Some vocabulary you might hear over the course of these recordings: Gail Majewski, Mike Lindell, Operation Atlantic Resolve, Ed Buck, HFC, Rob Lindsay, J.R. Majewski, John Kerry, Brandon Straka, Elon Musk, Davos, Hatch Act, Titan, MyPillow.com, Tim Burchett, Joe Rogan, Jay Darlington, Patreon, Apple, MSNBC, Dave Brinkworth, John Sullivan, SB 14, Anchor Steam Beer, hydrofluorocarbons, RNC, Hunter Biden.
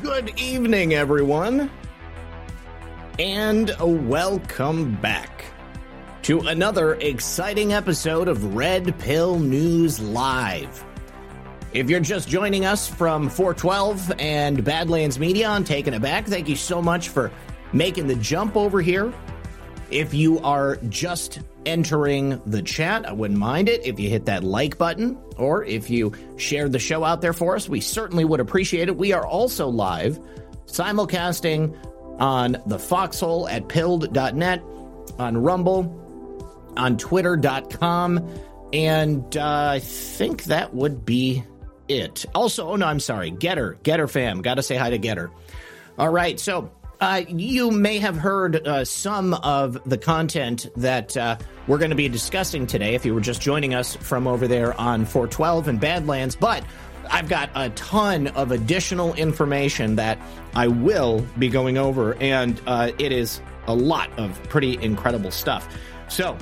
Good evening, everyone, and welcome back to another exciting episode of Red Pill News Live. If you're just joining us from 412 and Badlands Media on Taking It Back, thank you so much for making the jump over here. If you are just entering the chat, I wouldn't mind it if you hit that like button, or if you share the show out there for us, we certainly would appreciate it. We are also live simulcasting on the Foxhole at Pilled.net, on Rumble, on Twitter.com, and I think that would be it. Also, Getter fam, gotta say hi to Getter. All right, so you may have heard some of the content that we're going to be discussing today if you were just joining us from over there on 412 and Badlands, but I've got a ton of additional information that I will be going over, and it is a lot of pretty incredible stuff. So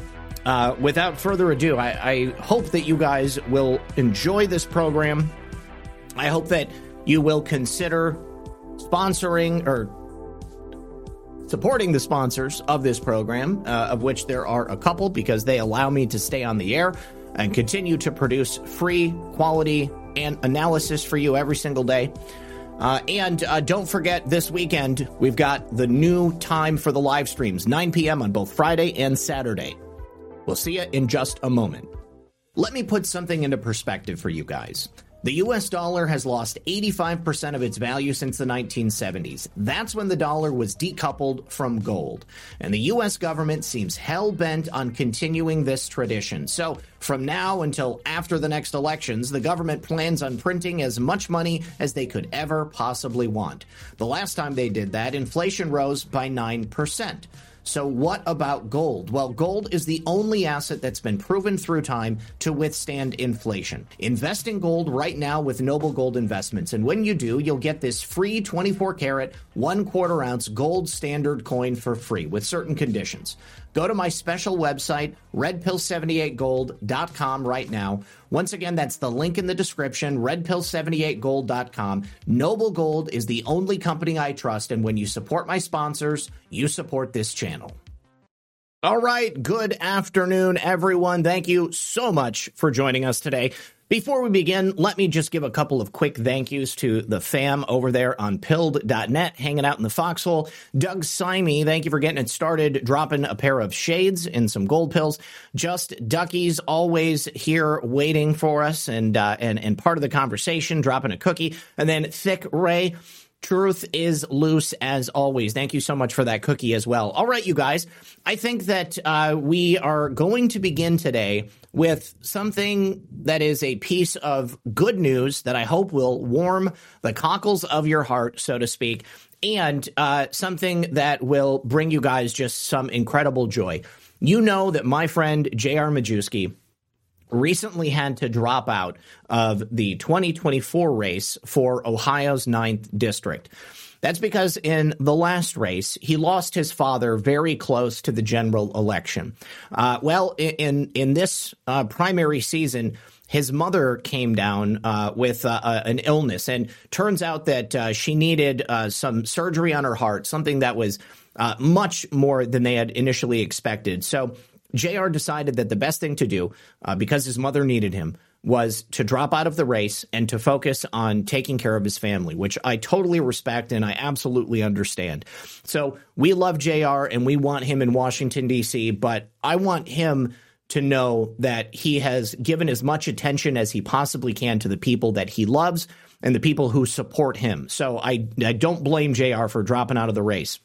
without further ado, I hope that you guys will enjoy this program. I hope that you will consider sponsoring or supporting the sponsors of this program, of which there are a couple, because they allow me to stay on the air and continue to produce free quality and analysis for you every single day. And don't forget, this weekend, we've got the new time for the live streams, 9 p.m. on both Friday and Saturday. We'll see you in just a moment. Let me put something into perspective for you guys. The U.S. dollar has lost 85% of its value since the 1970s. That's when the dollar was decoupled from gold. And the U.S. government seems hell-bent on continuing this tradition. So from now until after the next elections, the government plans on printing as much money as they could ever possibly want. The last time they did that, inflation rose by 9%. So what about gold? Well, gold is the only asset that's been proven through time to withstand inflation. Invest in gold right now with Noble Gold Investments. And when you do, you'll get this free 24-karat, 1/4-ounce gold standard coin for free with certain conditions. Go to my special website, RedPill78Gold.com right now. Once again, that's the link in the description, RedPill78Gold.com. Noble Gold is the only company I trust, and when you support my sponsors, you support this channel. All right, good afternoon, everyone. Thank you so much for joining us today. Before we begin, let me just give a couple of quick thank yous to the fam over there on Pilled.net, hanging out in the foxhole. Doug Simey, thank you for getting it started, dropping a pair of shades and some gold pills. Just Duckies, always here waiting for us and part of the conversation, dropping a cookie. And then Thick Ray, truth is loose as always. Thank you so much for that cookie as well. All right, you guys, I think that we are going to begin today with something that is a piece of good news that I hope will warm the cockles of your heart, so to speak, and something that will bring you guys just some incredible joy. You know that my friend J.R. Majewski recently had to drop out of the 2024 race for Ohio's 9th District. That's because in the last race, he lost his father very close to the general election. In this primary season, his mother came down with an illness, and turns out that she needed some surgery on her heart, something that was much more than they had initially expected. So JR decided that the best thing to do, because his mother needed him, was to drop out of the race and to focus on taking care of his family, which I totally respect and I absolutely understand. So we love JR and we want him in Washington, D.C., but I want him to know that he has given as much attention as he possibly can to the people that he loves and the people who support him. So I don't blame JR for dropping out of the race.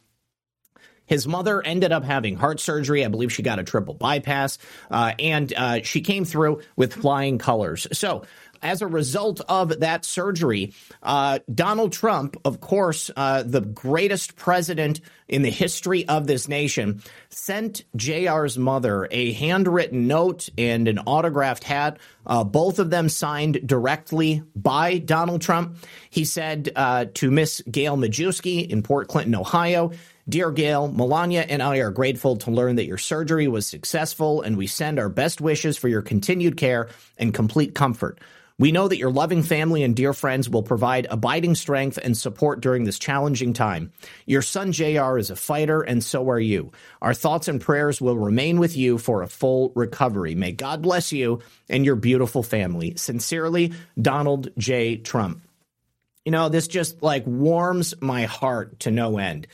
His mother ended up having heart surgery. I believe she got a triple bypass, and she came through with flying colors. So as a result of that surgery, Donald Trump, of course, the greatest president in the history of this nation, sent JR's mother a handwritten note and an autographed hat, both of them signed directly by Donald Trump. He said to Miss Gail Majewski in Port Clinton, Ohio, "Dear Gail, Melania and I are grateful to learn that your surgery was successful, and we send our best wishes for your continued care and complete comfort. We know that your loving family and dear friends will provide abiding strength and support during this challenging time. Your son JR is a fighter, and so are you. Our thoughts and prayers will remain with you for a full recovery. May God bless you and your beautiful family. Sincerely, Donald J. Trump." You know, this just like warms my heart to no end.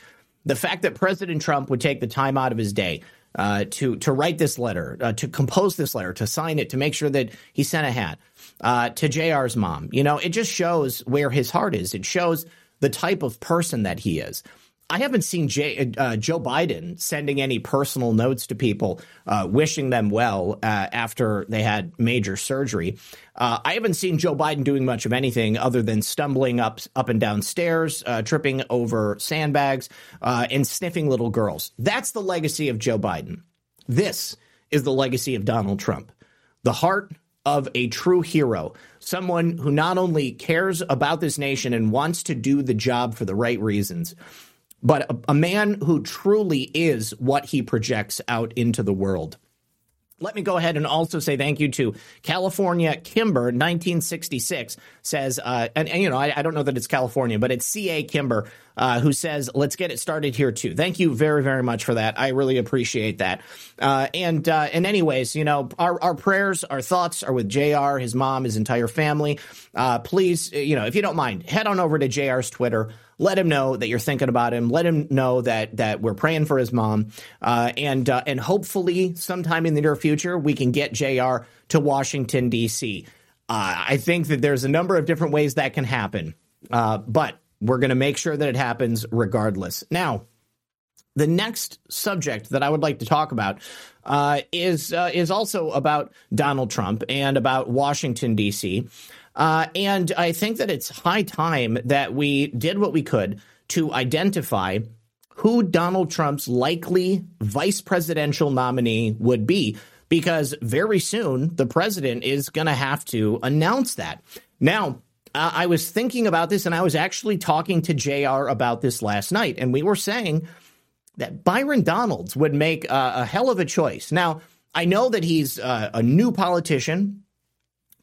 The fact that President Trump would take the time out of his day to write this letter, to compose this letter, to sign it, to make sure that he sent a hat to JR's mom. You know, it just shows where his heart is. It shows the type of person that he is. I haven't seen Joe Biden sending any personal notes to people wishing them well after they had major surgery. I haven't seen Joe Biden doing much of anything other than stumbling up and down stairs, tripping over sandbags, and sniffing little girls. That's the legacy of Joe Biden. This is the legacy of Donald Trump. The heart of a true hero, someone who not only cares about this nation and wants to do the job for the right reasons, but a man who truly is what he projects out into the world. Let me go ahead and also say thank you to California Kimber 1966 says, and you know, I don't know that it's California, but it's C.A. Kimber, who says, "Let's get it started here too." Thank you very, very much for that. I really appreciate that. And anyways, you know, our prayers, our thoughts are with JR, his mom, his entire family. Please, you know, if you don't mind, head on over to JR's Twitter. Let him know that you're thinking about him. Let him know that we're praying for his mom. And hopefully sometime in the near future, we can get JR to Washington, D.C. I think that there's a number of different ways that can happen, but we're going to make sure that it happens regardless. Now, the next subject that I would like to talk about is also about Donald Trump and about Washington, D.C., and I think that it's high time that we did what we could to identify who Donald Trump's likely vice presidential nominee would be, because very soon the president is going to have to announce that. Now, I was thinking about this, and I was actually talking to JR about this last night, and we were saying that Byron Donalds would make a hell of a choice. Now, I know that he's a new politician,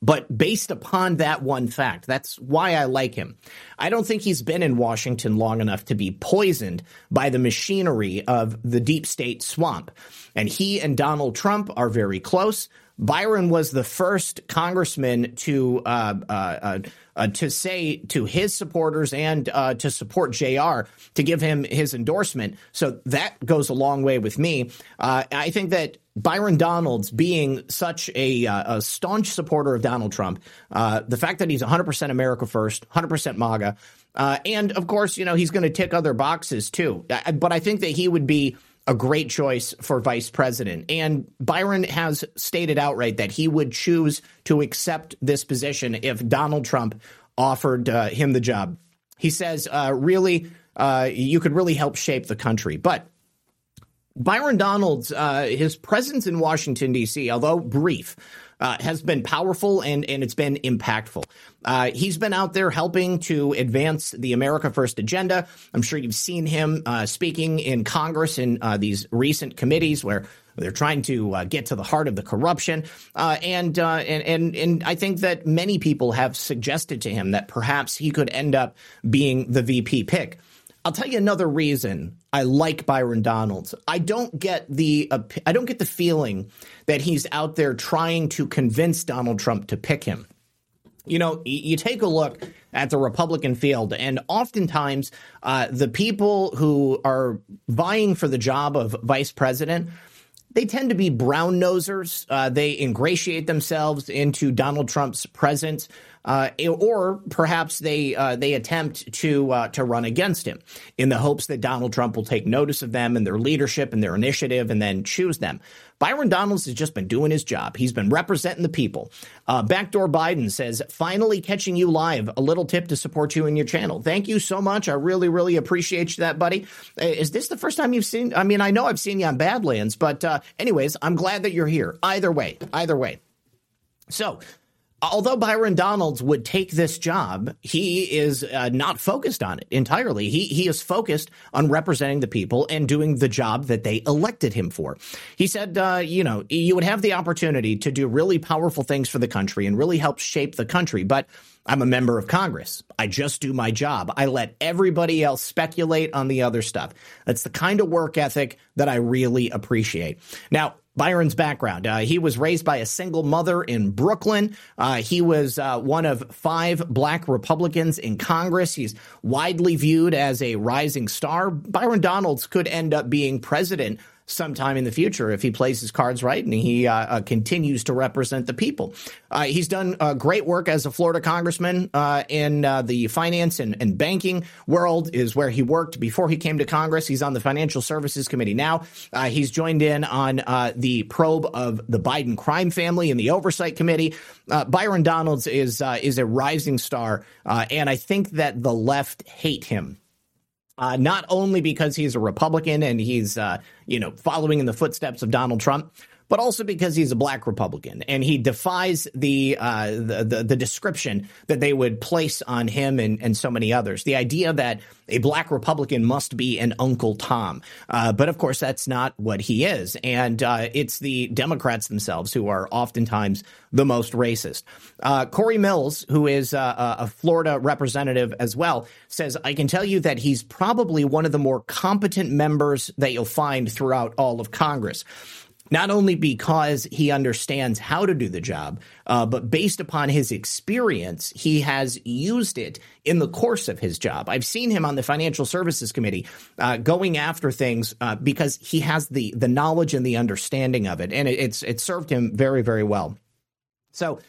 but based upon that one fact, that's why I like him. I don't think he's been in Washington long enough to be poisoned by the machinery of the deep state swamp. And he and Donald Trump are very close. Byron was the first congressman to say to his supporters and to support JR, to give him his endorsement. So that goes a long way with me. I think that Byron Donalds being such a staunch supporter of Donald Trump, the fact that he's 100% America first, 100% MAGA, and of course, you know, he's going to tick other boxes too. But I think that he would be a great choice for vice president. And Byron has stated outright that he would choose to accept this position if Donald Trump offered him the job. He says, you could really help shape the country. But Byron Donalds, his presence in Washington, D.C., although brief, has been powerful and it's been impactful. He's been out there helping to advance the America First agenda. I'm sure you've seen him speaking in Congress in these recent committees where they're trying to get to the heart of the corruption. And I think that many people have suggested to him that perhaps he could end up being the VP pick. I'll tell you another reason I like Byron Donalds. I don't get the feeling that he's out there trying to convince Donald Trump to pick him. You know, you take a look at the Republican field, and oftentimes the people who are vying for the job of vice president They tend to be brown nosers. They ingratiate themselves into Donald Trump's presence, or perhaps they attempt to run against him in the hopes that Donald Trump will take notice of them and their leadership and their initiative and then choose them. Byron Donalds has just been doing his job. He's been representing the people. Backdoor Biden says, finally catching you live, a little tip to support you and your channel. Thank you so much. I really, really appreciate that, buddy. Is this the first time you've seen? I mean, I know I've seen you on Badlands, but anyways, I'm glad that you're here. Either way. So although Byron Donalds would take this job, he is not focused on it entirely. He is focused on representing the people and doing the job that they elected him for. He said, you would have the opportunity to do really powerful things for the country and really help shape the country, but I'm a member of Congress. I just do my job. I let everybody else speculate on the other stuff. That's the kind of work ethic that I really appreciate. Now, Byron's background. He was raised by a single mother in Brooklyn. He was one of 5 black Republicans in Congress. He's widely viewed as a rising star. Byron Donalds could end up being president sometime in the future if he plays his cards right and he continues to represent the people. He's done great work as a Florida congressman in the finance and banking world is where he worked before he came to Congress. He's on the Financial Services Committee now. He's joined in on the probe of the Biden crime family in the Oversight Committee. Byron Donalds is a rising star, and I think that the left hate him. Not only because he's a Republican and he's, following in the footsteps of Donald Trump, but also because he's a black Republican and he defies the description that they would place on him and so many others. The idea that a black Republican must be an Uncle Tom. But of course, that's not what he is. And it's the Democrats themselves who are oftentimes the most racist. Corey Mills, who is a Florida representative as well, says, I can tell you that he's probably one of the more competent members that you'll find throughout all of Congress. Not only because he understands how to do the job, but based upon his experience, he has used it in the course of his job. I've seen him on the Financial Services Committee going after things because he has the knowledge and the understanding of it, and it's served him very, very well. So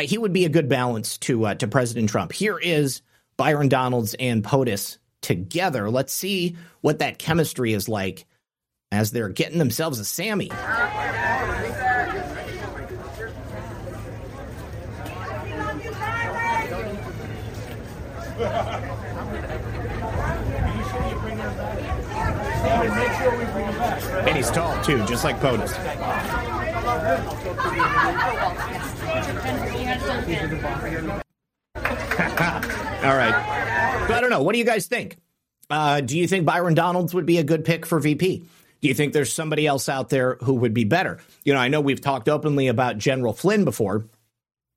he would be a good balance to President Trump. Here is Byron Donalds and POTUS together. Let's see what that chemistry is like as they're getting themselves a Sammy. And he's tall, too, just like POTUS. All right. So I don't know. What do you guys think? Do you think Byron Donalds would be a good pick for VP? Do you think there's somebody else out there who would be better? You know, I know we've talked openly about General Flynn before,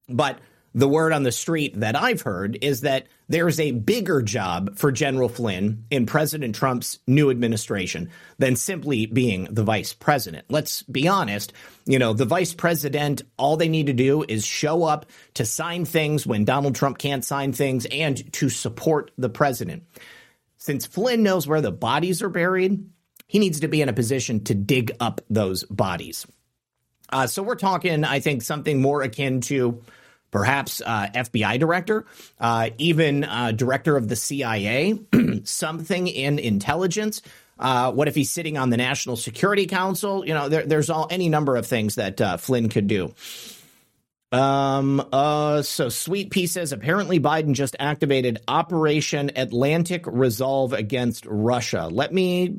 but the word on the street that I've heard is that there's a bigger job for General Flynn in President Trump's new administration than simply being the vice president. Let's be honest. You know, the vice president, all they need to do is show up to sign things when Donald Trump can't sign things and to support the president. Since Flynn knows where the bodies are buried, he needs to be in a position to dig up those bodies. So we're talking, I think, something more akin to perhaps FBI director, even director of the CIA, something in intelligence. What if he's sitting on the National Security Council? You know, there's any number of things that Flynn could do. So Sweet Pea says apparently Biden just activated Operation Atlantic Resolve against Russia.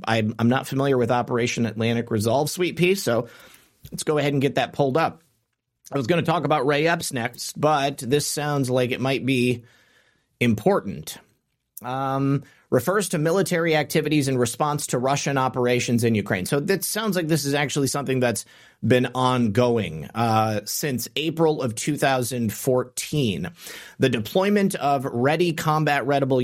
I'm not familiar with Operation Atlantic Resolve, Sweet Pea, so let's go ahead and get that pulled up. I was going to talk about Ray Epps next, but this sounds like it might be important. Refers to military activities in response to Russian operations in Ukraine. So that sounds like this is actually something that's been ongoing since April of 2014. The deployment of ready combat credible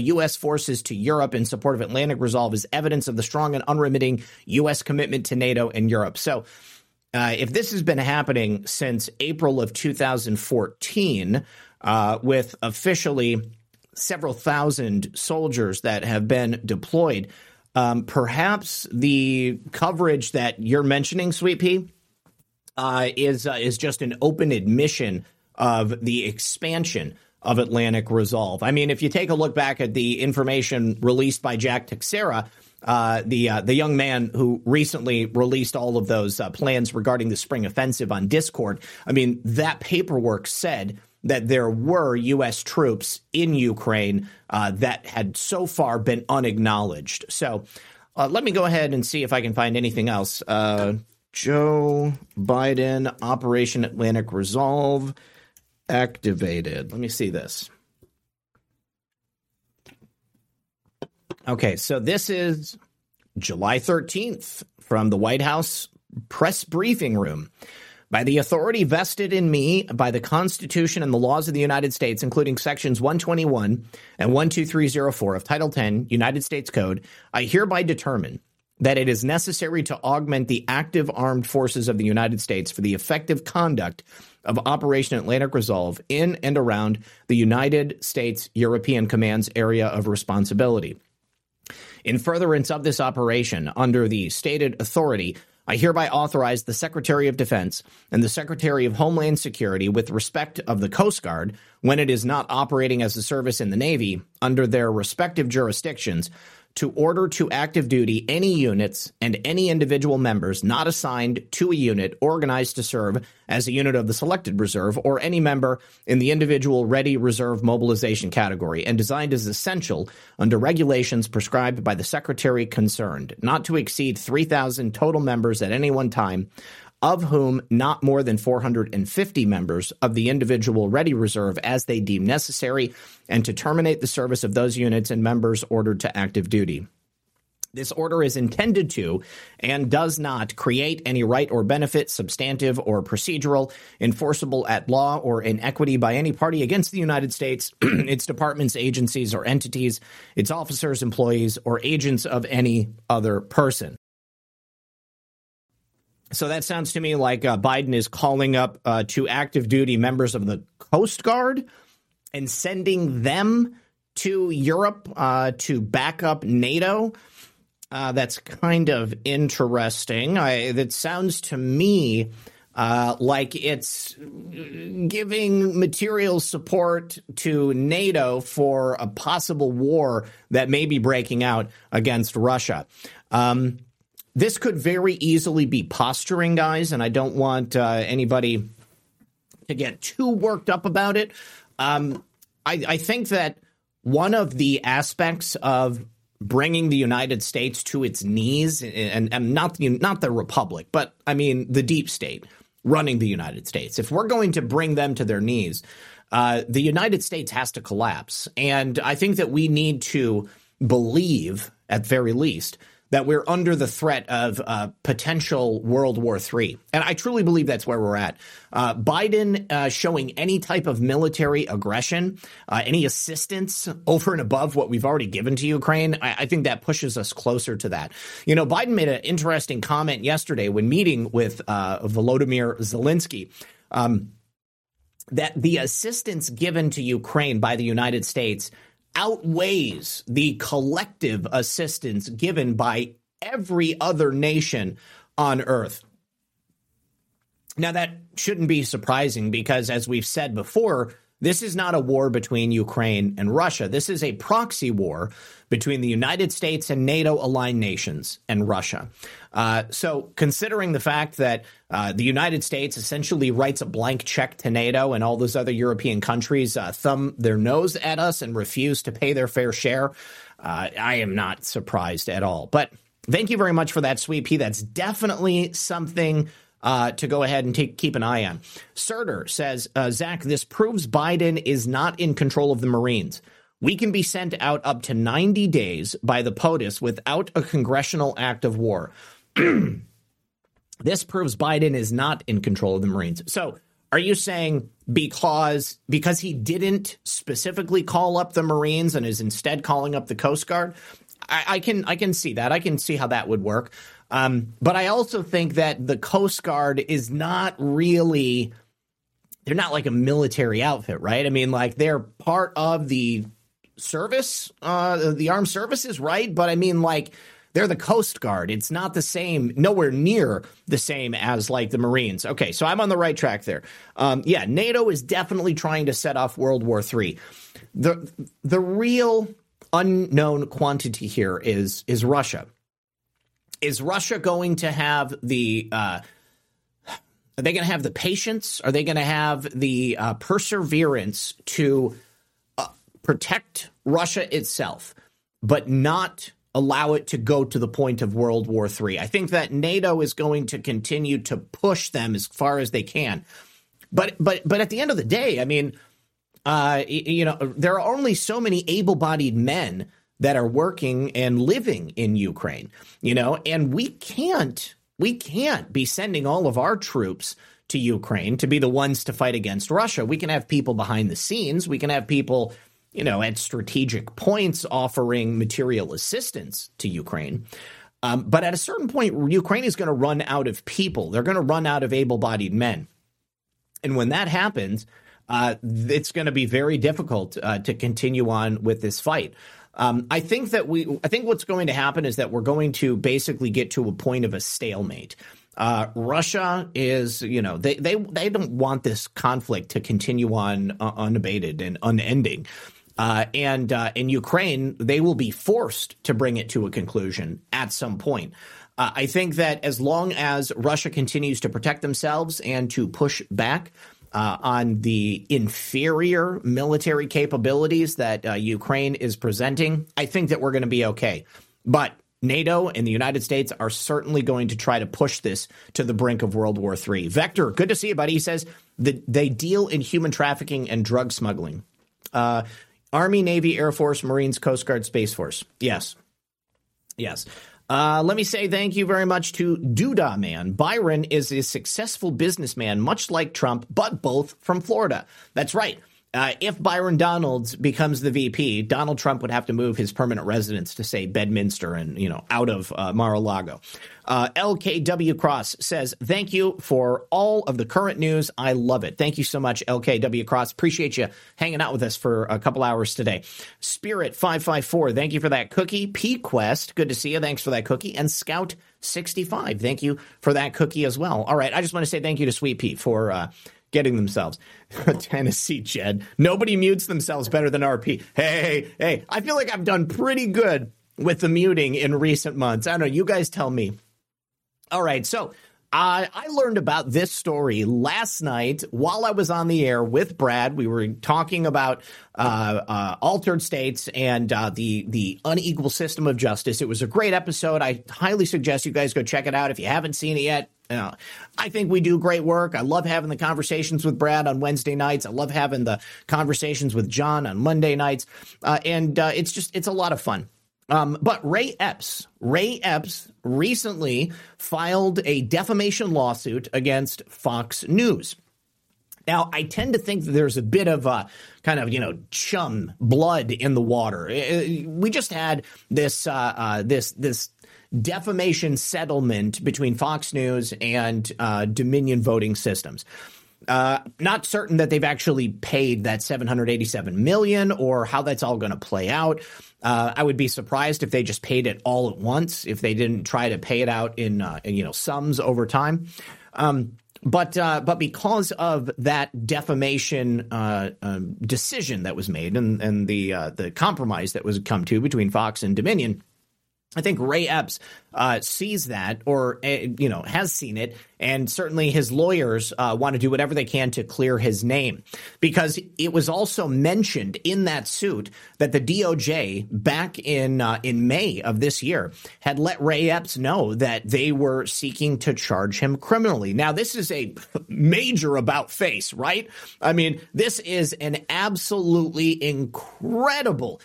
U.S. forces to Europe in support of Atlantic Resolve is evidence of the strong and unremitting U.S. commitment to NATO and Europe. So if this has been happening since April of 2014 with officially several thousand soldiers that have been deployed, Perhaps the coverage that you're mentioning, Sweet Pea, is just an open admission of the expansion of Atlantic Resolve. I mean, if you take a look back at the information released by Jack Teixeira, the young man who recently released all of those plans regarding the spring offensive on Discord, I mean, that paperwork said that there were U.S. troops in Ukraine that had so far been unacknowledged. So let me go ahead and see if I can find anything else. Joe Biden, Operation Atlantic Resolve activated. Let me see this. Okay, so this is July 13th from the White House press briefing room. By the authority vested in me by the Constitution and the laws of the United States, including sections 121 and 12304 of Title 10 United States Code, I hereby determine that it is necessary to augment the active armed forces of the United States for the effective conduct of Operation Atlantic Resolve in and around the United States European Command's area of responsibility. In furtherance of this operation, under the stated authority, I hereby authorize the Secretary of Defense and the Secretary of Homeland Security with respect of the Coast Guard, when it is not operating as a service in the Navy, under their respective jurisdictions, to order to active duty any units and any individual members not assigned to a unit organized to serve as a unit of the selected reserve or any member in the individual ready reserve mobilization category and designed as essential under regulations prescribed by the secretary concerned, not to exceed 3,000 total members at any one time, of whom not more than 450 members of the individual ready reserve as they deem necessary, and to terminate the service of those units and members ordered to active duty. This order is intended to and does not create any right or benefit, substantive or procedural, enforceable at law or in equity by any party against the United States, its departments, agencies, or entities, its officers, employees, or agents of any other person. So that sounds to me like Biden is calling up to active duty members of the Coast Guard and sending them to Europe to back up NATO. That's kind of interesting. That sounds to me like it's giving material support to NATO for a possible war that may be breaking out against Russia. This could very easily be posturing, guys, and I don't want anybody to get too worked up about it. I think that one of the aspects of bringing the United States to its knees, and not the Republic, but, I mean, the deep state running the United States, if we're going to bring them to their knees, the United States has to collapse. And I think that we need to believe, at very least, that we're under the threat of potential World War III. And I truly believe that's where we're at. Biden showing any type of military aggression, any assistance over and above what we've already given to Ukraine, I think that pushes us closer to that. You know, Biden made an interesting comment yesterday when meeting with Volodymyr Zelensky, that the assistance given to Ukraine by the United States outweighs the collective assistance given by every other nation on Earth. Now, that shouldn't be surprising because, as we've said before, this is not a war between Ukraine and Russia. This is a proxy war between the United States and NATO-aligned nations and Russia. So considering the fact that the United States essentially writes a blank check to NATO and all those other European countries thumb their nose at us and refuse to pay their fair share, I am not surprised at all. But thank you very much for that, Sweet Pea. That's definitely something to go ahead and keep an eye on. Surtur says, Zach, this proves Biden is not in control of the Marines. We can be sent out up to 90 days by the POTUS without a congressional act of war. This proves Biden is not in control of the Marines. So are you saying because he didn't specifically call up the Marines and is instead calling up the Coast Guard? I can see that. I can see how that would work. But I also think that the Coast Guard is not really – they're not like a military outfit, right? I mean, like, they're part of the service, the armed services, right? But I mean, like, They're the Coast Guard. It's not the same, nowhere near the same as like the Marines. Okay, so I'm on the right track there. Yeah, NATO is definitely trying to set off World War III. The real unknown quantity here is Russia. Is Russia going to have the are they going to have the patience? Are they going to have the perseverance to protect Russia itself, but not allow it to go to the point of World War III? I think that NATO is going to continue to push them as far as they can. But at the end of the day, I mean, you know, there are only so many able-bodied men that are working and living in Ukraine, you know, and we can't be sending all of our troops to Ukraine to be the ones to fight against Russia. We can have people behind the scenes. We can have people, you know, at strategic points offering material assistance to Ukraine. But at a certain point, Ukraine is going to run out of people. They're going to run out of able-bodied men. And when that happens, it's going to be very difficult to continue on with this fight. I think what's going to happen is that we're going to basically get to a point of a stalemate. Russia is, you know, they don't want this conflict to continue on unabated and unending. And in Ukraine, they will be forced to bring it to a conclusion at some point. I think that as long as Russia continues to protect themselves and to push back on the inferior military capabilities that Ukraine is presenting, I think that we're going to be okay. But NATO and the United States are certainly going to try to push this to the brink of World War III. Vector, good to see you, buddy. He says that they deal in human trafficking and drug smuggling. Army, Navy, Air Force, Marines, Coast Guard, Space Force. Yes. Yes. Let me say thank you very much to Duda Man. Byron is a successful businessman, much like Trump, but both from Florida. That's right. If Byron Donalds becomes the VP, Donald Trump would have to move his permanent residence to, say, Bedminster and, you know, out of Mar-a-Lago. LKW Cross says, thank you for all of the current news. I love it. Thank you so much, LKW Cross. Appreciate you hanging out with us for a couple hours today. Spirit 554, thank you for that cookie. P-Quest, good to see you. Thanks for that cookie. And Scout 65, thank you for that cookie as well. All right, I just want to say thank you to Sweet Pea for getting themselves Tennessee Jed. Nobody mutes themselves better than RP. Hey, I feel like I've done pretty good with the muting in recent months. I don't know. You guys tell me. All right. So I learned about this story last night while I was on the air with Brad. We were talking about altered states and the unequal system of justice. It was a great episode. I highly suggest you guys go check it out if you haven't seen it yet. I think we do great work. I love having the conversations with Brad on Wednesday nights. I love having the conversations with John on Monday nights. And it's a lot of fun. But Ray Epps recently filed a defamation lawsuit against Fox News. Now, I tend to think that there's a bit of a kind of, you know, chum blood in the water. We just had this this defamation settlement between Fox News and Dominion Voting Systems. Not certain that they've actually paid that $787 million or how that's all going to play out. I would be surprised if they just paid it all at once, if they didn't try to pay it out in sums over time. But because of that defamation decision that was made and the compromise that was come to between Fox and Dominion, I think Ray Epps sees that or, you know, has seen it. And certainly his lawyers want to do whatever they can to clear his name, because it was also mentioned in that suit that the DOJ back in May of this year had let Ray Epps know that they were seeking to charge him criminally. Now, this is a major about face, right? I mean, this is an absolutely incredible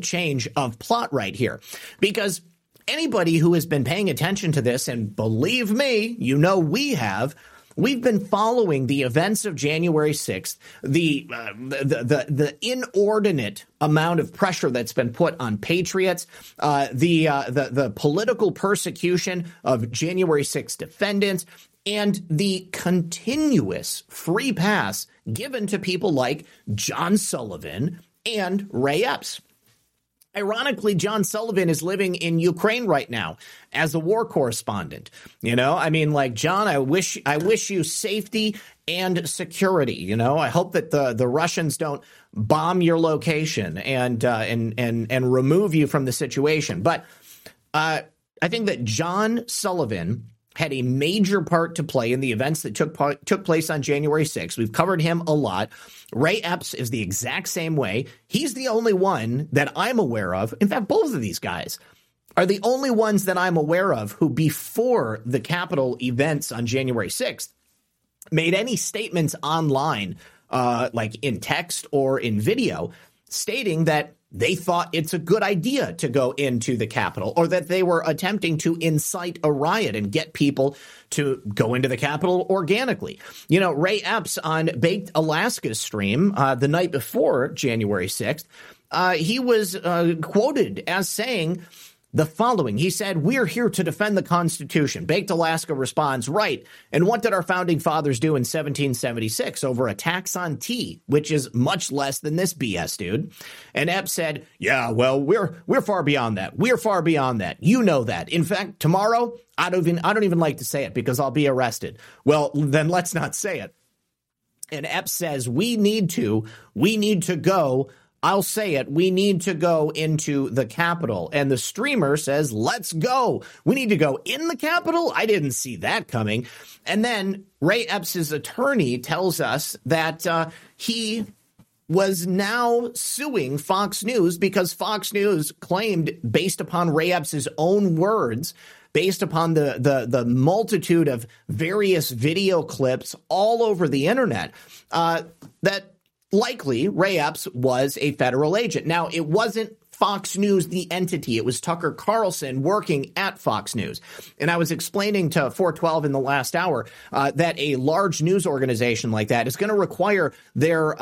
change of plot right here, because anybody who has been paying attention to this, and believe me, you know we've been following the events of January 6th, the inordinate amount of pressure that's been put on patriots, the political persecution of January 6th defendants, and the continuous free pass given to people like John Sullivan and Ray Epps. Ironically, John Sullivan is living in Ukraine right now as a war correspondent. You know, I mean, like, John, I wish you safety and security. You know, I hope that the Russians don't bomb your location and remove you from the situation. But I think that John Sullivan had a major part to play in the events that took place on January 6th. We've covered him a lot. Ray Epps is the exact same way. He's the only one that I'm aware of. In fact, both of these guys are the only ones that I'm aware of who, before the Capitol events on January 6th, made any statements online, like in text or in video, stating that they thought it's a good idea to go into the Capitol, or that they were attempting to incite a riot and get people to go into the Capitol organically. You know, Ray Epps on Baked Alaska's stream the night before January 6th, he was quoted as saying the following. He said, "We're here to defend the Constitution." Baked Alaska responds, "Right. And what did our founding fathers do in 1776 over a tax on tea, which is much less than this BS, dude?" And Epps said, "Yeah, well, we're far beyond that. We're far beyond that. You know that. In fact, tomorrow, I don't even like to say it because I'll be arrested. Well, then let's not say it." And Epps says, we need to go. I'll say it. We need to go into the Capitol. And the streamer says, "Let's go. We need to go in the Capitol? I didn't see that coming." And then Ray Epps' attorney tells us that he was now suing Fox News because Fox News claimed, based upon Ray Epps' own words, based upon the multitude of various video clips all over the internet, that likely Ray Epps was a federal agent. Now, it wasn't Fox News, the entity. It was Tucker Carlson working at Fox News. And I was explaining to 412 in the last hour that a large news organization like that is going to require their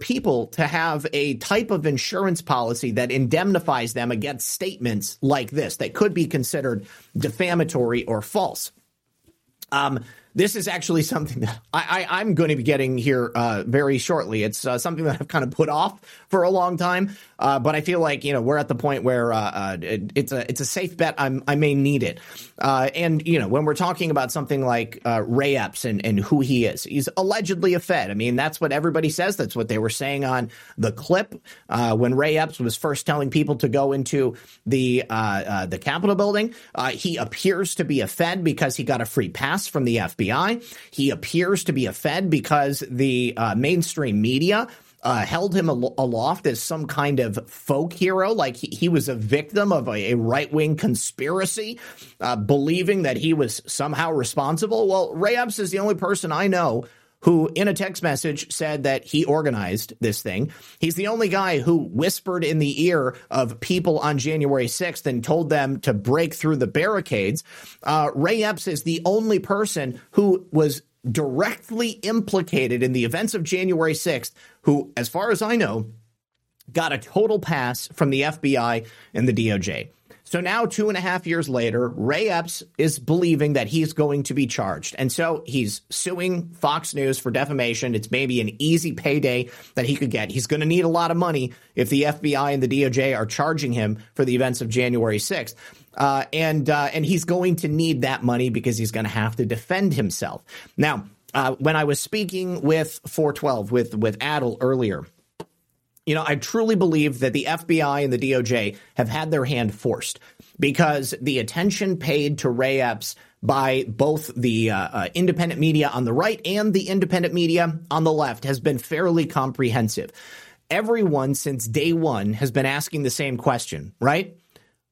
people to have a type of insurance policy that indemnifies them against statements like this that could be considered defamatory or false. This is actually something that I'm going to be getting here very shortly. It's something that I've kind of put off for a long time, but I feel like, you know, we're at the point where it's a safe bet I may need it. And, you know, when we're talking about something like Ray Epps and who he is, he's allegedly a Fed. I mean, that's what everybody says. That's what they were saying on the clip when Ray Epps was first telling people to go into the Capitol building. He appears to be a Fed because he got a free pass from the FBI. He appears to be a Fed because the mainstream media held him aloft as some kind of folk hero, like he was a victim of a right-wing conspiracy, believing that he was somehow responsible. Well, Ray Epps is the only person I know who in a text message said that he organized this thing. He's the only guy who whispered in the ear of people on January 6th and told them to break through the barricades. Ray Epps is the only person who was directly implicated in the events of January 6th, who, as far as I know, got a total pass from the FBI and the DOJ. So now 2.5 years later, Ray Epps is believing that he's going to be charged. And so he's suing Fox News for defamation. It's maybe an easy payday that he could get. He's going to need a lot of money if the FBI and the DOJ are charging him for the events of January 6th. And he's going to need that money because he's going to have to defend himself. Now, when I was speaking with 412, with Adel earlier, you know, I truly believe that the FBI and the DOJ have had their hand forced because the attention paid to Ray Epps by both the independent media on the right and the independent media on the left has been fairly comprehensive. Everyone since day one has been asking the same question, right?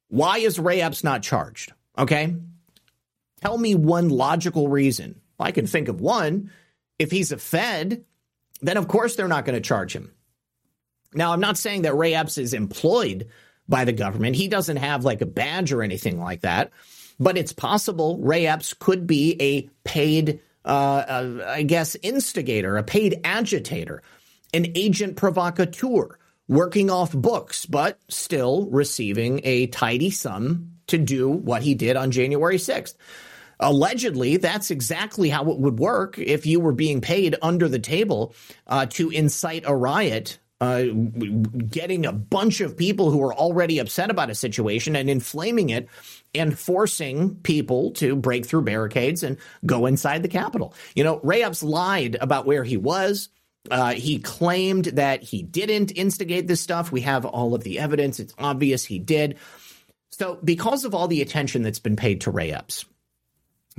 Why is Ray Epps not charged? Okay, tell me one logical reason. I can think of one. If he's a Fed, then of course they're not going to charge him. Now, I'm not saying that Ray Epps is employed by the government. He doesn't have like a badge or anything like that, but it's possible Ray Epps could be a paid, instigator, a paid agitator, an agent provocateur, working off books, but still receiving a tidy sum to do what he did on January 6th. Allegedly, that's exactly how it would work if you were being paid under the table to incite a riot getting a bunch of people who are already upset about a situation and inflaming it and forcing people to break through barricades and go inside the Capitol. You know, Ray Epps lied about where he was. He claimed that he didn't instigate this stuff. We have all of the evidence. It's obvious he did. So because of all the attention that's been paid to Ray Epps,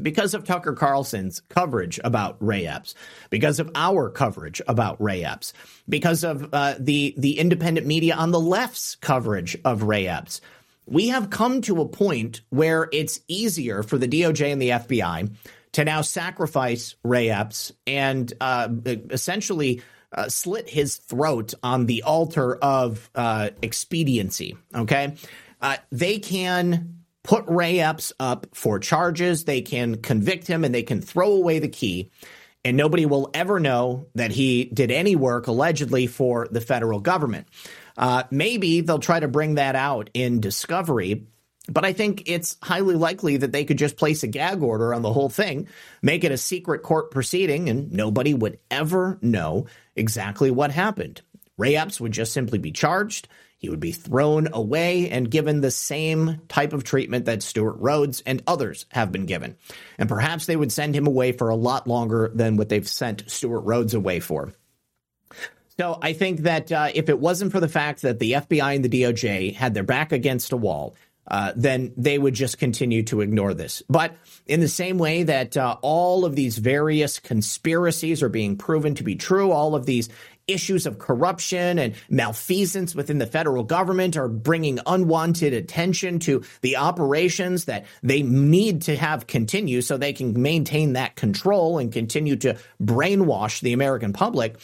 because of Tucker Carlson's coverage about Ray Epps, because of our coverage about Ray Epps, because of the independent media on the left's coverage of Ray Epps, we have come to a point where it's easier for the DOJ and the FBI to now sacrifice Ray Epps and essentially slit his throat on the altar of expediency, okay? They can put Ray Epps up for charges. They can convict him and they can throw away the key. And nobody will ever know that he did any work allegedly for the federal government. Maybe they'll try to bring that out in discovery. But I think it's highly likely that they could just place a gag order on the whole thing, make it a secret court proceeding, and nobody would ever know exactly what happened. Ray Epps would just simply be charged. He would be thrown away and given the same type of treatment that Stuart Rhodes and others have been given. And perhaps they would send him away for a lot longer than what they've sent Stuart Rhodes away for. So I think that if it wasn't for the fact that the FBI and the DOJ had their back against a wall, then they would just continue to ignore this. But in the same way that all of these various conspiracies are being proven to be true, all of these issues of corruption and malfeasance within the federal government are bringing unwanted attention to the operations that they need to have continue so they can maintain that control and continue to brainwash the American public.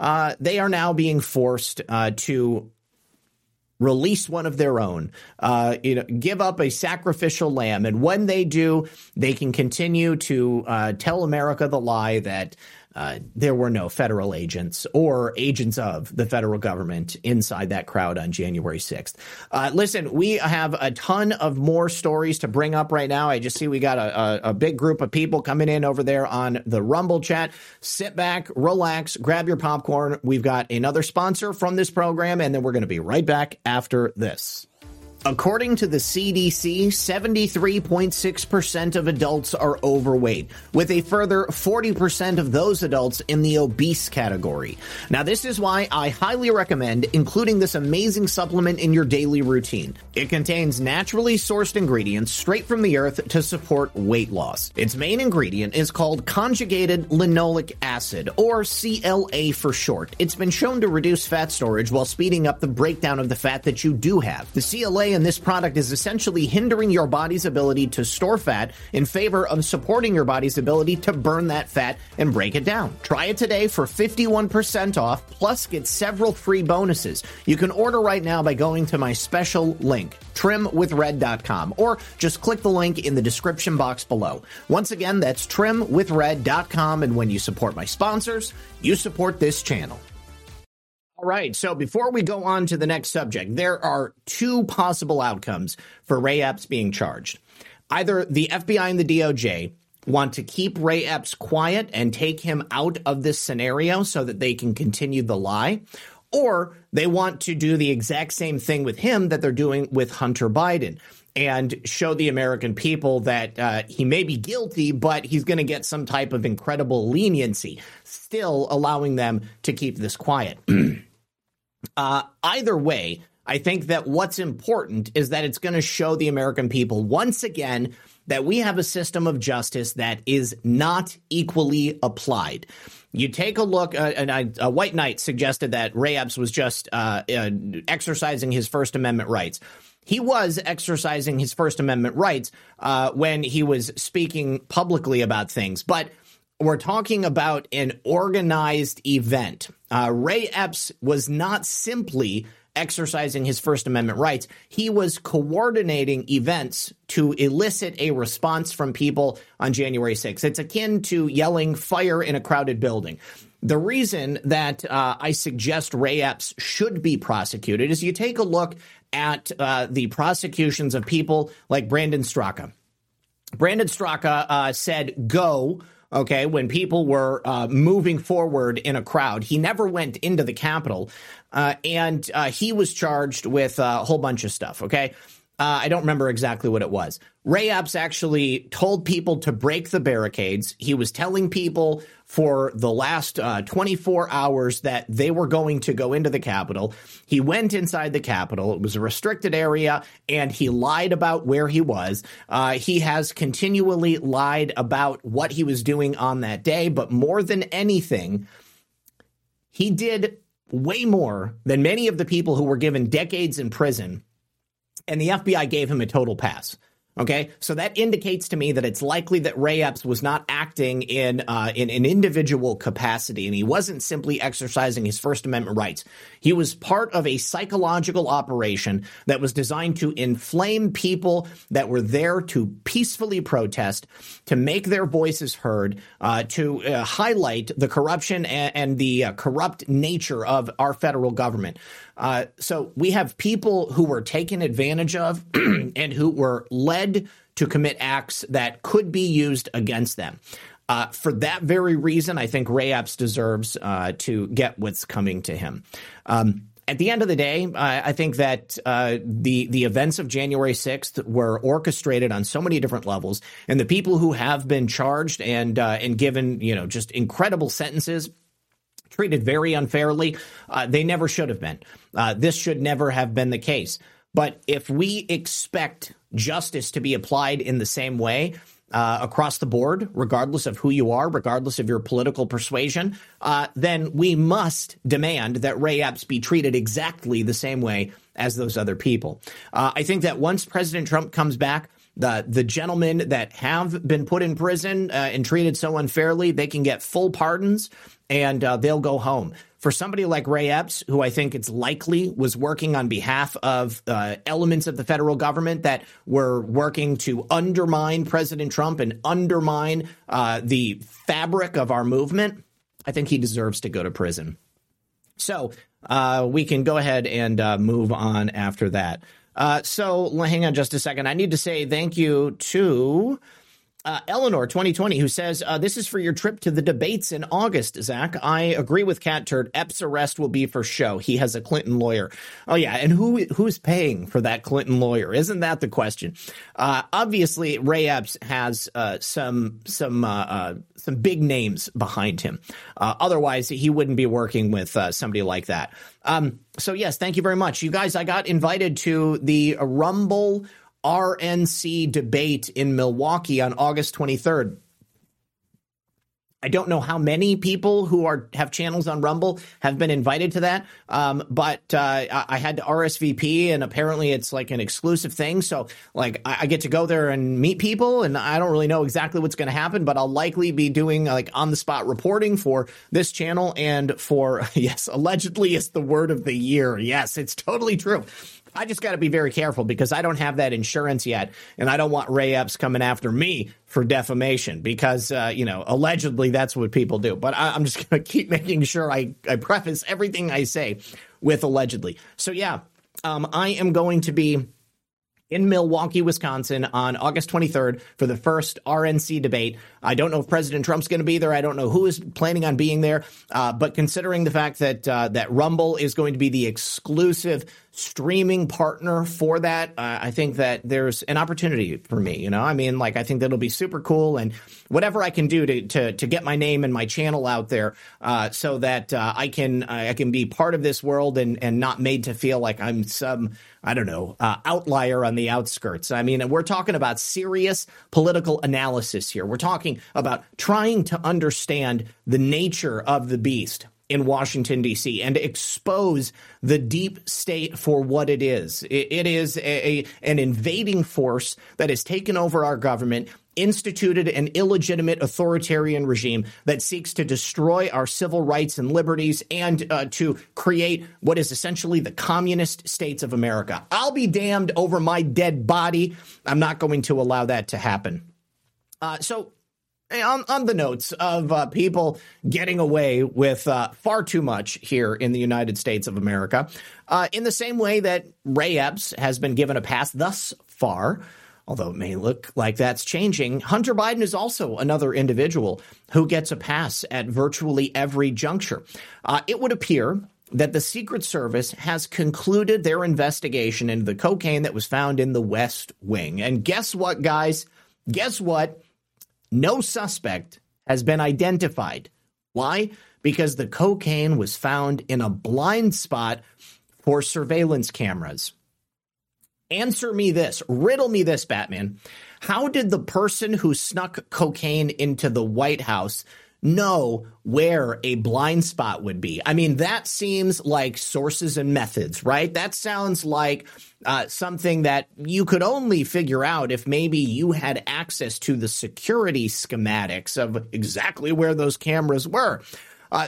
They are now being forced to release one of their own, give up a sacrificial lamb. And when they do, they can continue to tell America the lie that there were no federal agents or agents of the federal government inside that crowd on January 6th. Listen, we have a ton of more stories to bring up right now. I just see we got a big group of people coming in over there on the Rumble chat. Sit back, relax, grab your popcorn. We've got another sponsor from this program, and then we're going to be right back after this. According to the CDC, 73.6% of adults are overweight, with a further 40% of those adults in the obese category. Now, this is why I highly recommend including this amazing supplement in your daily routine. It contains naturally sourced ingredients straight from the earth to support weight loss. Its main ingredient is called conjugated linoleic acid, or CLA for short. It's been shown to reduce fat storage while speeding up the breakdown of the fat that you do have. The CLA in this product is essentially hindering your body's ability to store fat in favor of supporting your body's ability to burn that fat and break it down. Try it today for 51% off, plus get several free bonuses. You can order right now by going to my special link, trimwithred.com, or just click the link in the description box below. Once again, that's trimwithred.com, and when you support my sponsors, you support this channel. All right, so before we go on to the next subject, there are two possible outcomes for Ray Epps being charged. Either the FBI and the DOJ want to keep Ray Epps quiet and take him out of this scenario so that they can continue the lie, or they want to do the exact same thing with him that they're doing with Hunter Biden and show the American people that he may be guilty, but he's going to get some type of incredible leniency, still allowing them to keep this quiet. Either way, I think that what's important is that it's going to show the American people once again that we have a system of justice that is not equally applied. You take a look, and White Knight suggested that Ray Epps was just exercising his First Amendment rights. He was exercising his First Amendment rights when he was speaking publicly about things. But we're talking about an organized event. Ray Epps was not simply exercising his First Amendment rights. He was coordinating events to elicit a response from people on January 6th. It's akin to yelling fire in a crowded building. The reason that I suggest Ray Epps should be prosecuted is you take a look at the prosecutions of people like Brandon Straka. Brandon Straka said go OK, when people were moving forward in a crowd. He never went into the Capitol and he was charged with a whole bunch of stuff. OK, I don't remember exactly what it was. Ray Epps actually told people to break the barricades. He was telling people for the last 24 hours that they were going to go into the Capitol. He went inside the Capitol. It was a restricted area, and he lied about where he was. He has continually lied about what he was doing on that day, but more than anything, he did way more than many of the people who were given decades in prison, and the FBI gave him a total pass. OK, so that indicates to me that it's likely that Ray Epps was not acting in an individual capacity, and he wasn't simply exercising his First Amendment rights. He was part of a psychological operation that was designed to inflame people that were there to peacefully protest, to make their voices heard, to highlight the corruption and the corrupt nature of our federal government. So we have people who were taken advantage of and who were led to commit acts that could be used against them. For that very reason, I think Ray Epps deserves to get what's coming to him. At the end of the day, I think that the events of January 6th were orchestrated on so many different levels, and the people who have been charged and given, just incredible sentences, treated very unfairly, they never should have been. This should never have been the case. But if we expect justice to be applied in the same way across the board, regardless of who you are, regardless of your political persuasion, then we must demand that Ray Epps be treated exactly the same way as those other people. I think that once President Trump comes back, the gentlemen that have been put in prison and treated so unfairly, they can get full pardons and they'll go home. For somebody like Ray Epps, who I think it's likely was working on behalf of elements of the federal government that were working to undermine President Trump and undermine the fabric of our movement, I think he deserves to go to prison. So we can go ahead and move on after that. So hang on just a second. I need to say thank you to Eleanor 2020, who says, this is for your trip to the debates in August, Zach. I agree with Cat Turd. Epps' arrest will be for show. He has a Clinton lawyer. Oh, yeah. And who's paying for that Clinton lawyer? Isn't that the question? Obviously, Ray Epps has some big names behind him. Otherwise, he wouldn't be working with somebody like that. So, yes, thank you very much. You guys, I got invited to the Rumble RNC debate in Milwaukee on August 23rd. I don't know how many people who have channels on Rumble have been invited to that, but I had to RSVP, and apparently it's like an exclusive thing. So like I get to go there and meet people, and I don't really know exactly what's going to happen, but I'll likely be doing like on-the-spot reporting for this channel and for, yes, allegedly it's the word of the year. Yes, it's totally true. I just got to be very careful because I don't have that insurance yet, and I don't want Ray Epps coming after me for defamation because, allegedly that's what people do. But I'm just going to keep making sure I preface everything I say with allegedly. So, yeah, I am going to be in Milwaukee, Wisconsin on August 23rd for the first RNC debate. I don't know if President Trump's going to be there. I don't know who is planning on being there. But considering the fact that that Rumble is going to be the exclusive streaming partner for that, I think that there's an opportunity for me. I think that'll be super cool, and whatever I can do to get my name and my channel out there so that I can be part of this world and not made to feel like I'm some outlier on the outskirts. I mean, we're talking about serious political analysis here. We're talking about trying to understand the nature of the beast in Washington, D.C., and expose the deep state for what it is. It is an invading force that has taken over our government, instituted an illegitimate authoritarian regime that seeks to destroy our civil rights and liberties and to create what is essentially the communist states of America. I'll be damned over my dead body. I'm not going to allow that to happen. On the notes of people getting away with far too much here in the United States of America, in the same way that Ray Epps has been given a pass thus far, although it may look like that's changing. Hunter Biden is also another individual who gets a pass at virtually every juncture. It would appear that the Secret Service has concluded their investigation into the cocaine that was found in the West Wing. And guess what, guys? Guess what? No suspect has been identified. Why? Because the cocaine was found in a blind spot for surveillance cameras. Answer me this. Riddle me this, Batman. How did the person who snuck cocaine into the White House know where a blind spot would be? I mean, that seems like sources and methods, right? That sounds like something that you could only figure out if maybe you had access to the security schematics of exactly where those cameras were.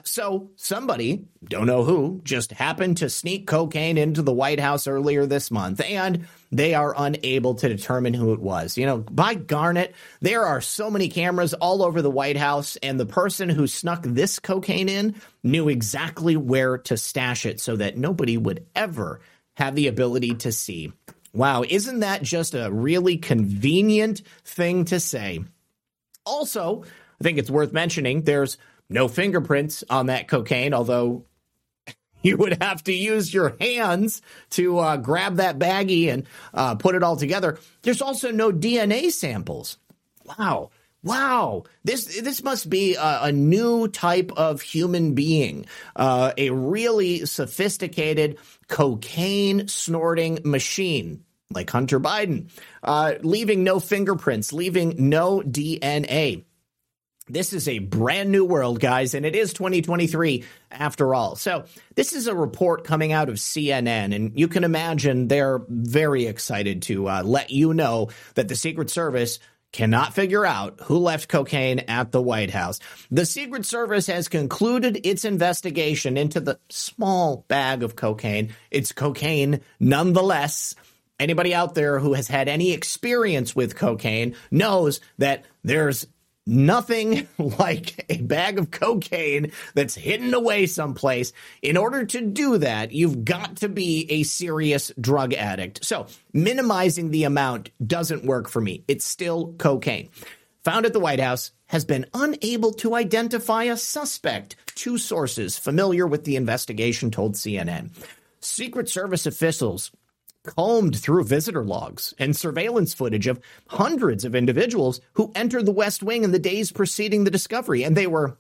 So somebody, don't know who, just happened to sneak cocaine into the White House earlier this month, and they are unable to determine who it was. You know, by garnet, there are so many cameras all over the White House, and the person who snuck this cocaine in knew exactly where to stash it so that nobody would ever have the ability to see. Wow, isn't that just a really convenient thing to say? Also, I think it's worth mentioning there's no fingerprints on that cocaine, although you would have to use your hands to grab that baggie and put it all together. There's also no DNA samples. Wow. Wow. This must be a new type of human being, a really sophisticated cocaine snorting machine like Hunter Biden, leaving no fingerprints, leaving no DNA. This is a brand new world, guys, and it is 2023 after all. So this is a report coming out of CNN, and you can imagine they're very excited to let you know that the Secret Service cannot figure out who left cocaine at the White House. The Secret Service has concluded its investigation into the small bag of cocaine. It's cocaine nonetheless. Anybody out there who has had any experience with cocaine knows that there's nothing like a bag of cocaine that's hidden away someplace. In order to do that, you've got to be a serious drug addict. So minimizing the amount doesn't work for me. It's still cocaine. Found at the White House, has been unable to identify a suspect. Two sources familiar with the investigation told CNN. Secret Service officials combed through visitor logs and surveillance footage of hundreds of individuals who entered the West Wing in the days preceding the discovery, and they were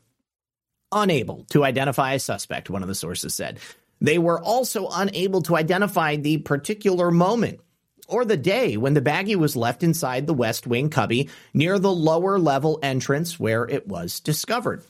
unable to identify a suspect, one of the sources said. They were also unable to identify the particular moment or the day when the baggie was left inside the West Wing cubby near the lower level entrance where it was discovered.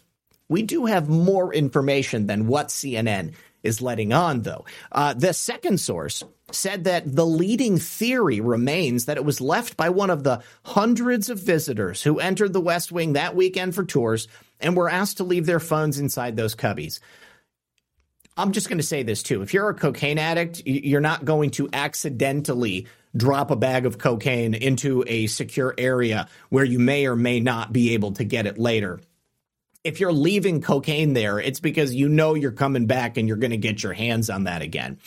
We do have more information than what CNN is letting on, though. The second source said that the leading theory remains that it was left by one of the hundreds of visitors who entered the West Wing that weekend for tours and were asked to leave their phones inside those cubbies. I'm just going to say this, too. If you're a cocaine addict, you're not going to accidentally drop a bag of cocaine into a secure area where you may or may not be able to get it later. If you're leaving cocaine there, it's because you know you're coming back and you're going to get your hands on that again.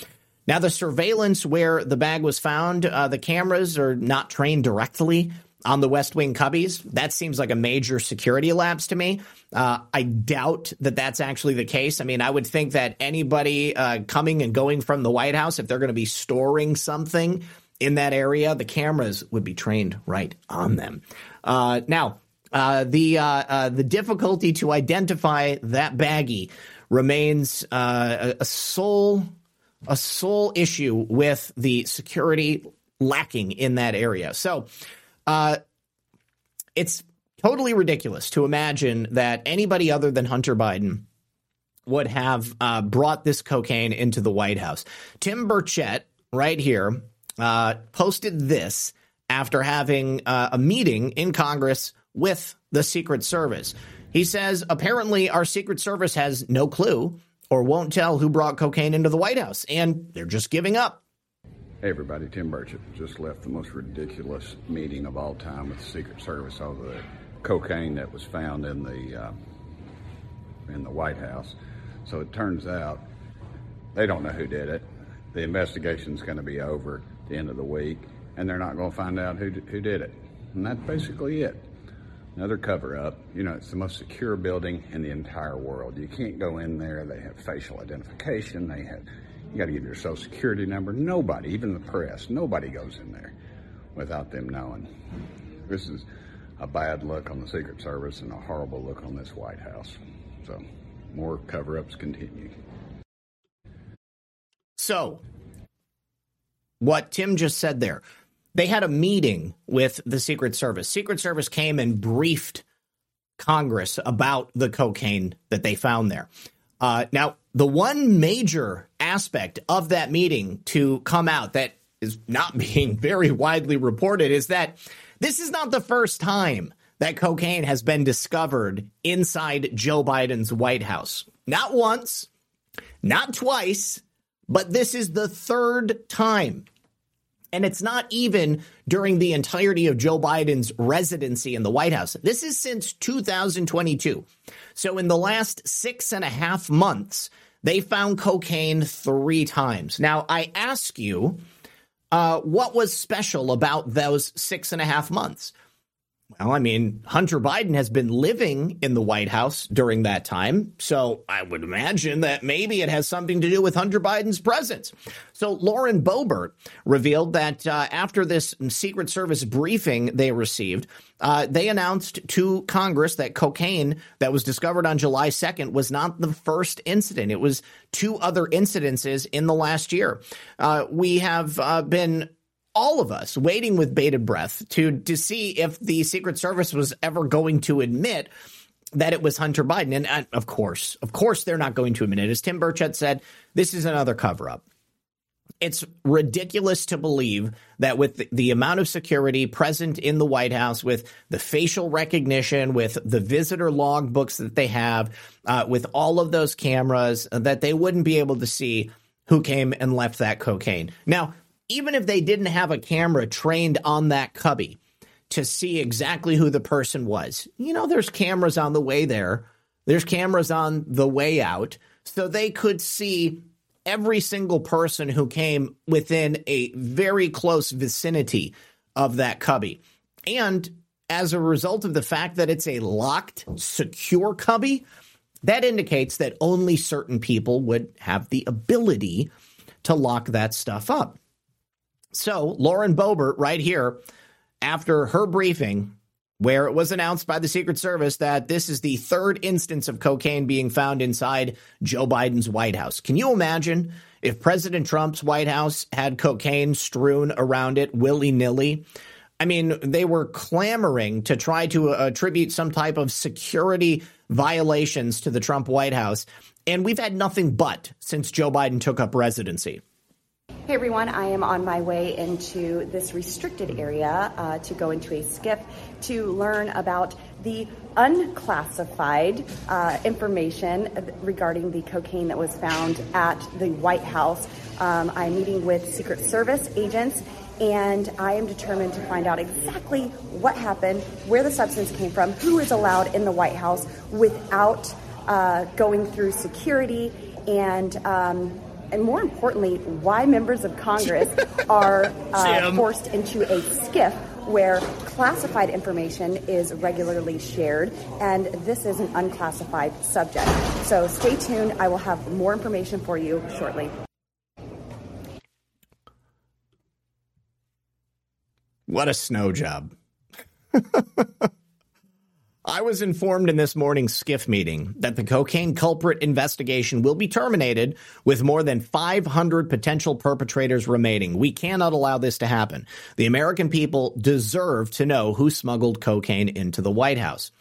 Now, the surveillance where the bag was found, the cameras are not trained directly on the West Wing cubbies. That seems like a major security lapse to me. I doubt that that's actually the case. I mean, I would think that anybody coming and going from the White House, if they're going to be storing something in that area, the cameras would be trained right on them. The difficulty to identify that baggie remains a sole issue with the security lacking in that area. So it's totally ridiculous to imagine that anybody other than Hunter Biden would have brought this cocaine into the White House. Tim Burchett right here posted this after having a meeting in Congress with the Secret Service. He says, apparently our Secret Service has no clue or won't tell who brought cocaine into the White House, and they're just giving up. Hey, everybody, Tim Burchett just left the most ridiculous meeting of all time with the Secret Service over the cocaine that was found in the White House. So it turns out they don't know who did it. The investigation's going to be over at the end of the week. and they're not going to find out who did it. And that's basically it. Another cover-up. You know, it's the most secure building in the entire world. You can't go in there. They have facial identification. They have, you got to give your social security number. Nobody, even the press, nobody goes in there without them knowing. This is a bad look on the Secret Service and a horrible look on this White House. So more cover-ups continue. So what Tim just said there, they had a meeting with the Secret Service. Secret Service came and briefed Congress about the cocaine that they found there. Now, the one major aspect of that meeting to come out that is not being very widely reported is that this is not the first time that cocaine has been discovered inside Joe Biden's White House. Not once, not twice, but this is the third time. And it's not even during the entirety of Joe Biden's residency in the White House. This is since 2022. So in the last 6.5 months, they found cocaine 3 times. Now, I ask you, what was special about those 6.5 months? Well, I mean, Hunter Biden has been living in the White House during that time, so I would imagine that maybe it has something to do with Hunter Biden's presence. So Lauren Boebert revealed that after this Secret Service briefing they received, they announced to Congress that cocaine that was discovered on July 2nd was not the first incident. It was 2 other incidences in the last year. We have been all of us waiting with bated breath to see if the Secret Service was ever going to admit that it was Hunter Biden. And of course, they're not going to admit it. As Tim Burchett said, this is another cover up. It's ridiculous to believe that with the amount of security present in the White House, with the facial recognition, with the visitor log books that they have, with all of those cameras, that they wouldn't be able to see who came and left that cocaine. Now, even if they didn't have a camera trained on that cubby to see exactly who the person was, you know, there's cameras on the way there. There's cameras on the way out. So they could see every single person who came within a very close vicinity of that cubby. And as a result of the fact that it's a locked, secure cubby, that indicates that only certain people would have the ability to lock that stuff up. So Lauren Boebert right here, after her briefing, where it was announced by the Secret Service that this is the 3rd instance of cocaine being found inside Joe Biden's White House. Can you imagine if President Trump's White House had cocaine strewn around it willy-nilly? I mean, they were clamoring to try to attribute some type of security violations to the Trump White House. And we've had nothing but since Joe Biden took up residency. Hey, everyone. I am on my way into this restricted area to go into a skiff to learn about the unclassified information regarding the cocaine that was found at the White House. I'm meeting with Secret Service agents, and I am determined to find out exactly what happened, where the substance came from, who is allowed in the White House without going through security, and more importantly, why members of Congress are forced into a skiff where classified information is regularly shared, and this is an unclassified subject. So stay tuned. I will have more information for you shortly. What a snow job. I was informed in this morning's skiff meeting that the cocaine culprit investigation will be terminated with more than 500 potential perpetrators remaining. We cannot allow this to happen. The American people deserve to know who smuggled cocaine into the White House.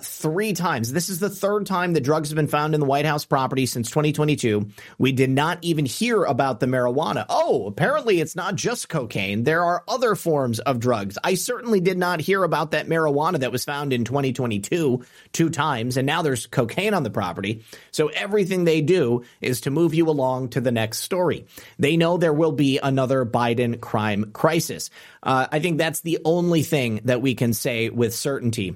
3 times. This is the 3rd time that drugs have been found in the White House property since 2022. We did not even hear about the marijuana. Oh, apparently it's not just cocaine. There are other forms of drugs. I certainly did not hear about that marijuana that was found in 2022 2 times, and now there's cocaine on the property. So everything they do is to move you along to the next story. They know there will be another Biden crime crisis. I think that's the only thing that we can say with certainty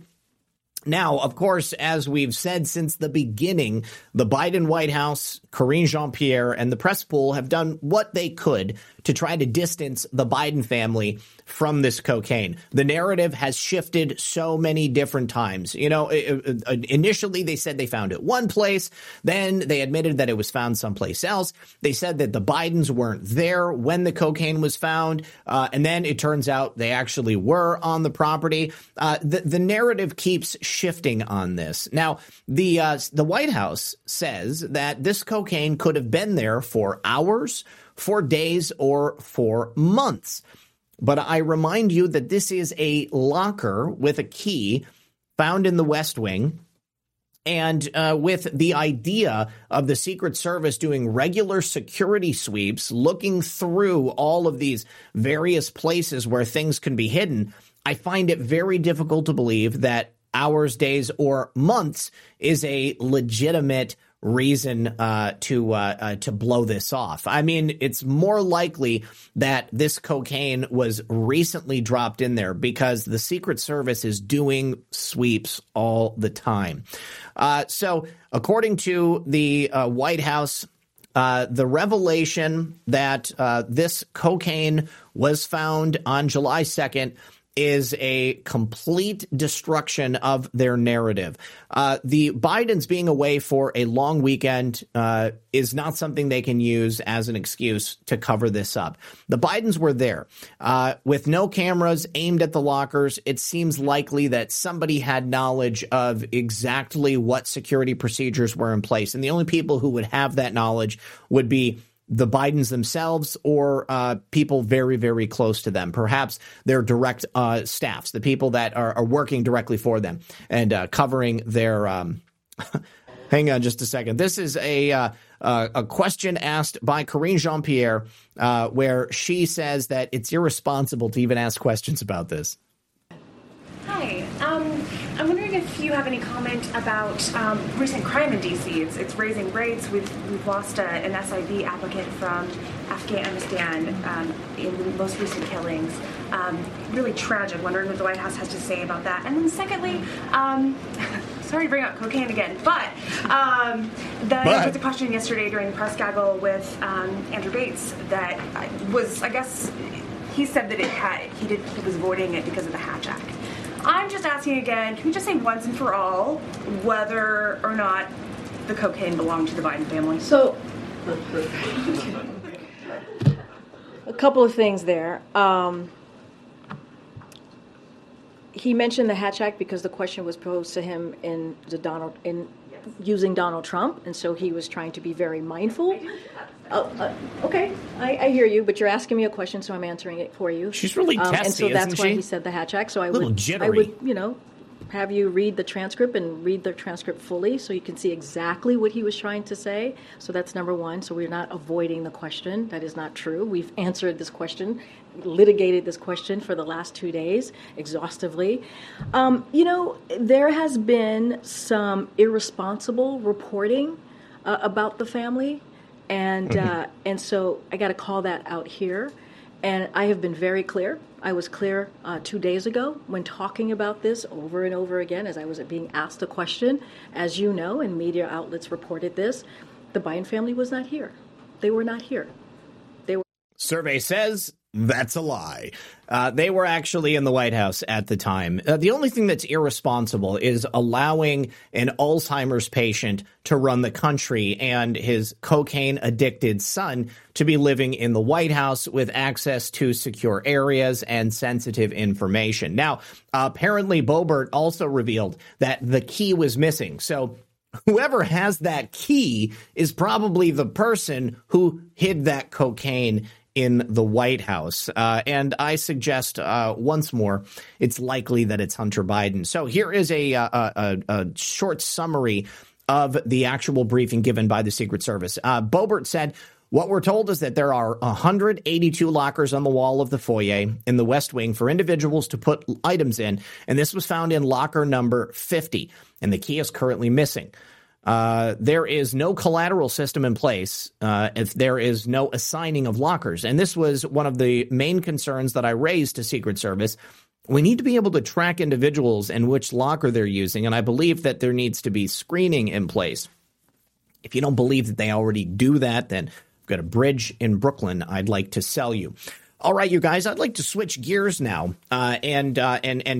Now, of course, as we've said since the beginning, the Biden White House, Karine Jean-Pierre, and the press pool have done what they could to try to distance the Biden family from this cocaine. The narrative has shifted so many different times. You know, initially they said they found it one place. Then they admitted that it was found someplace else. They said that the Bidens weren't there when the cocaine was found. And then it turns out they actually were on the property. The narrative keeps shifting on this. Now, the White House says that this cocaine could have been there for hours, for days, or for months. But I remind you that this is a locker with a key found in the West Wing. And with the idea of the Secret Service doing regular security sweeps, looking through all of these various places where things can be hidden, I find it very difficult to believe that hours, days, or months is a legitimate reason to blow this off. I mean, it's more likely that this cocaine was recently dropped in there because the Secret Service is doing sweeps all the time. So according to the White House, the revelation that this cocaine was found on July 2nd is a complete destruction of their narrative. The Bidens being away for a long weekend is not something they can use as an excuse to cover this up. The Bidens were there. With no cameras aimed at the lockers, it seems likely that somebody had knowledge of exactly what security procedures were in place. And the only people who would have that knowledge would be the Bidens themselves or people very, very close to them, perhaps their direct staffs, the people that are working directly for them and covering their – hang on just a second. This is a question asked by Karine Jean-Pierre where she says that it's irresponsible to even ask questions about this. Hi. I'm wondering if you have any comment about recent crime in D.C. It's raising rates. We've lost an SIV applicant from Afghanistan in the most recent killings. Really tragic. Wondering what the White House has to say about that. And then secondly, sorry to bring up cocaine again, but there was a question yesterday during the press gaggle with Andrew Bates that was, I guess, he said that he was avoiding it because of the Hatch Act. I'm just asking again, can we just say once and for all whether or not the cocaine belonged to the Biden family? So, a couple of things there. He mentioned the Hatch Act because the question was posed to him using Donald Trump, and so he was trying to be very mindful. Okay, I hear you, but you're asking me a question, so I'm answering it for you. She's really testy, and so that's why he said the Hatch Act. So I would, have you read the transcript and read the transcript fully, so you can see exactly what he was trying to say. So that's number one. So we're not avoiding the question. That is not true. We've answered this question, litigated this question for the last 2 days exhaustively. There has been some irresponsible reporting about the family. And so I got to call that out here. And I have been very clear. I was clear 2 days ago when talking about this over and over again as I was being asked a question. As you know, and media outlets reported this, the Biden family was not here. They were not here. Survey says that's a lie. They were actually in the White House at the time. The only thing that's irresponsible is allowing an Alzheimer's patient to run the country and his cocaine-addicted son to be living in the White House with access to secure areas and sensitive information. Now, apparently Boebert also revealed that the key was missing. So whoever has that key is probably the person who hid that cocaine in the White House. And I suggest once more, it's likely that it's Hunter Biden. So here is a short summary of the actual briefing given by the Secret Service. Boebert said, what we're told is that there are 182 lockers on the wall of the foyer in the West Wing for individuals to put items in. And this was found in locker number 50. And the key is currently missing. There is no collateral system in place if there is no assigning of lockers. And this was one of the main concerns that I raised to Secret Service We need to be able to track individuals and which locker they're using, and I believe that there needs to be screening in place. If you don't believe that they already do that, then I've got a bridge in Brooklyn I'd like to sell you. All right, you guys, I'd like to switch gears now and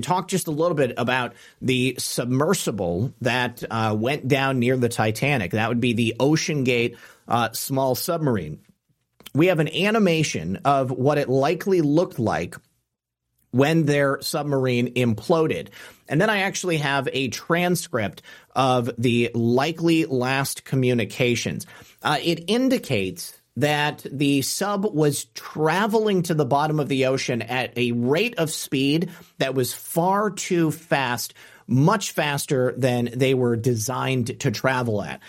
talk just a little bit about the submersible that went down near the Titanic. That would be the OceanGate small submarine. We have an animation of what it likely looked like when their submarine imploded. And then I actually have a transcript of the likely last communications. It indicates that the sub was traveling to the bottom of the ocean at a rate of speed that was far too fast, much faster than they were designed to travel at.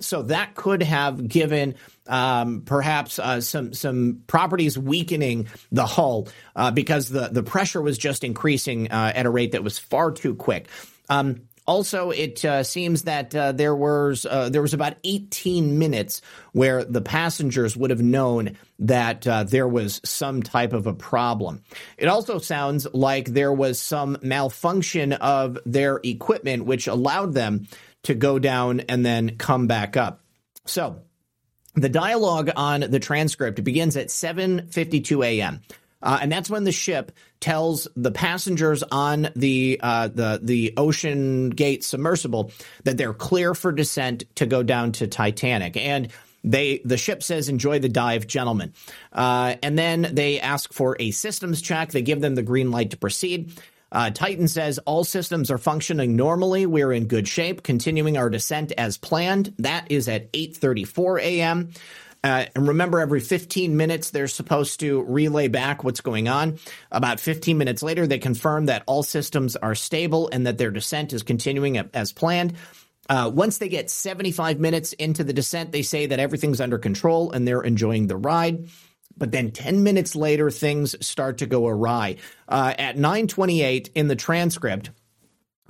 So that could have given perhaps some properties weakening the hull because the pressure was just increasing at a rate that was far too quick. Also, it seems that there was about 18 minutes where the passengers would have known that there was some type of a problem. It also sounds like there was some malfunction of their equipment, which allowed them to go down and then come back up. So the dialogue on the transcript begins at 7:52 a.m., and that's when the ship tells the passengers on the OceanGate submersible that they're clear for descent to go down to Titanic. And the ship says, "Enjoy the dive, gentlemen." And then they ask for a systems check. They give them the green light to proceed. Titan says, "All systems are functioning normally. We're in good shape, continuing our descent as planned." That is at 8:34 a.m., and remember, every 15 minutes, they're supposed to relay back what's going on. About 15 minutes later, they confirm that all systems are stable and that their descent is continuing as planned. Once they get 75 minutes into the descent, they say that everything's under control and they're enjoying the ride. But then 10 minutes later, things start to go awry. At 9:28 in the transcript,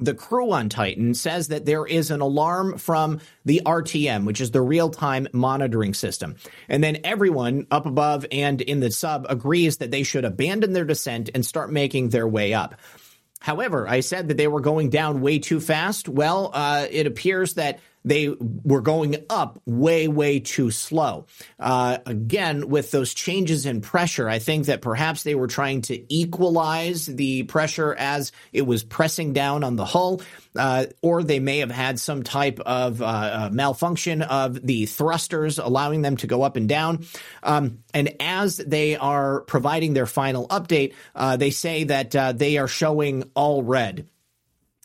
the crew on Titan says that there is an alarm from the RTM, which is the real-time monitoring system. And then everyone up above and in the sub agrees that they should abandon their descent and start making their way up. However, I said that they were going down way too fast. Well, it appears that they were going up way, way too slow. Again, with those changes in pressure, I think that perhaps they were trying to equalize the pressure as it was pressing down on the hull, or they may have had some type of malfunction of the thrusters, allowing them to go up and down. And as they are providing their final update, they say that they are showing all red.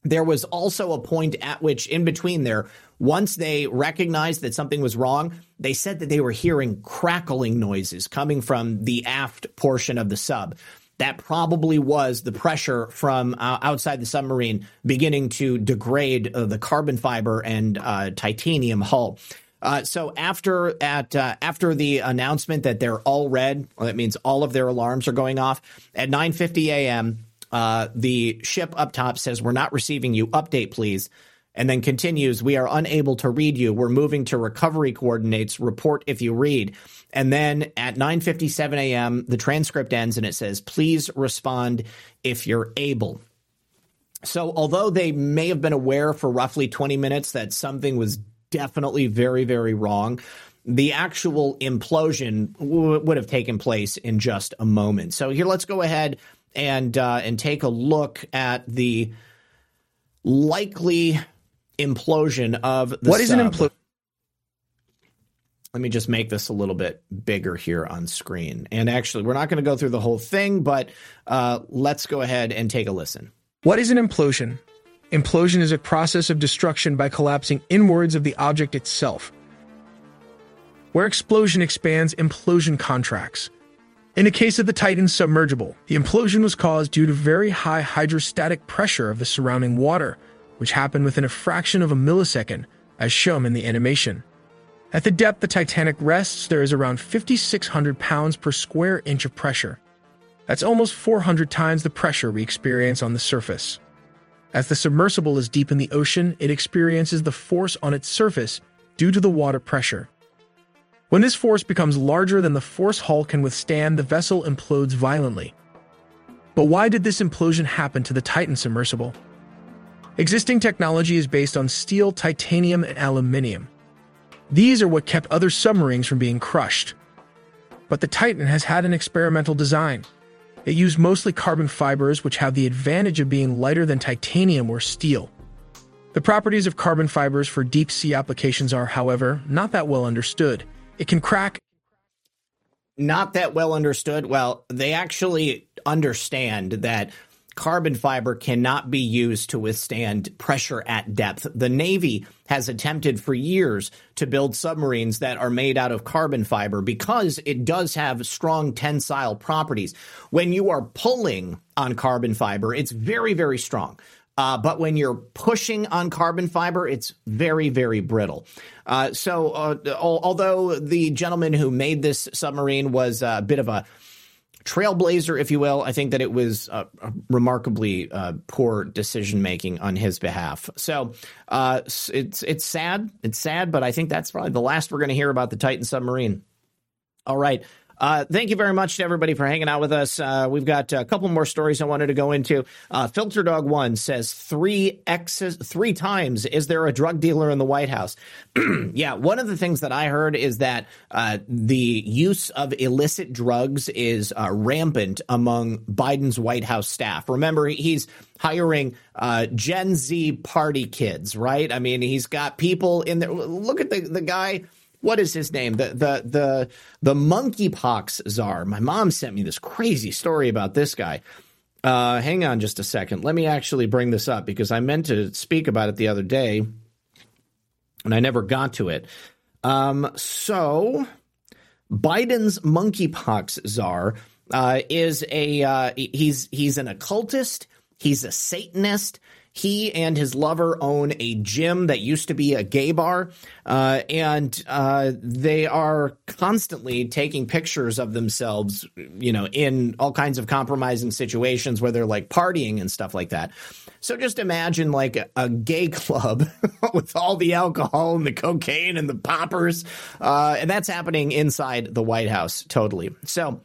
There was also a point at which, in between there, once they recognized that something was wrong, they said that they were hearing crackling noises coming from the aft portion of the sub. That probably was the pressure from outside the submarine beginning to degrade the carbon fiber and titanium hull. So after the announcement that they're all red, well, that means all of their alarms are going off, at 9:50 a.m., the ship up top says, "We're not receiving you. Update, please." And then continues, "We are unable to read you. We're moving to recovery coordinates. Report if you read." And then at 9:57 a.m., the transcript ends and it says, "Please respond if you're able." So although they may have been aware for roughly 20 minutes that something was definitely very, very wrong, the actual implosion would have taken place in just a moment. So here, let's go ahead and take a look at the likely implosion of the What sub. Is an implosion? Let me just make this a little bit bigger here on screen. And actually, we're not going to go through the whole thing, but let's go ahead and take a listen. What is an implosion? Implosion is a process of destruction by collapsing inwards of the object itself. Where explosion expands, implosion contracts. In the case of the Titan submersible, the implosion was caused due to very high hydrostatic pressure of the surrounding water, which happened within a fraction of a millisecond, as shown in the animation. At the depth the Titanic rests, there is around 5,600 pounds per square inch of pressure. That's almost 400 times the pressure we experience on the surface. As the submersible is deep in the ocean, it experiences the force on its surface due to the water pressure. When this force becomes larger than the force hull can withstand, the vessel implodes violently. But why did this implosion happen to the Titan submersible? Existing technology is based on steel, titanium, and aluminium. These are what kept other submarines from being crushed. But the Titan has had an experimental design. It used mostly carbon fibers, which have the advantage of being lighter than titanium or steel. The properties of carbon fibers for deep-sea applications are, however, not that well understood. It can crack. Not that well understood? Well, they actually understand that carbon fiber cannot be used to withstand pressure at depth. The Navy has attempted for years to build submarines that are made out of carbon fiber because it does have strong tensile properties. When you are pulling on carbon fiber, it's very, very strong. But when you're pushing on carbon fiber, it's very, very brittle. Although the gentleman who made this submarine was a bit of a trailblazer, if you will, I think that it was remarkably poor decision making on his behalf. So it's sad. It's sad, but I think that's probably the last we're going to hear about the Titan submarine. All right. Thank you very much to everybody for hanging out with us. We've got a couple more stories I wanted to go into. Filter Dog One says three times. Is there a drug dealer in the White House? Yeah. One of the things that I heard is that the use of illicit drugs is rampant among Biden's White House staff. Remember, he's hiring Gen Z party kids, right? I mean, he's got people in there. Look at the guy. What is his name? The monkeypox czar. My mom sent me this crazy story about this guy. Hang on just a second. Let me actually bring this up because I meant to speak about it the other day and I never got to it. So Biden's monkeypox czar is a he's an occultist. He's a Satanist. He and his lover own a gym that used to be a gay bar, and they are constantly taking pictures of themselves, you know, in all kinds of compromising situations where they're like partying and stuff like that. So just imagine like a gay club with all the alcohol and the cocaine and the poppers, and that's happening inside the White House totally. So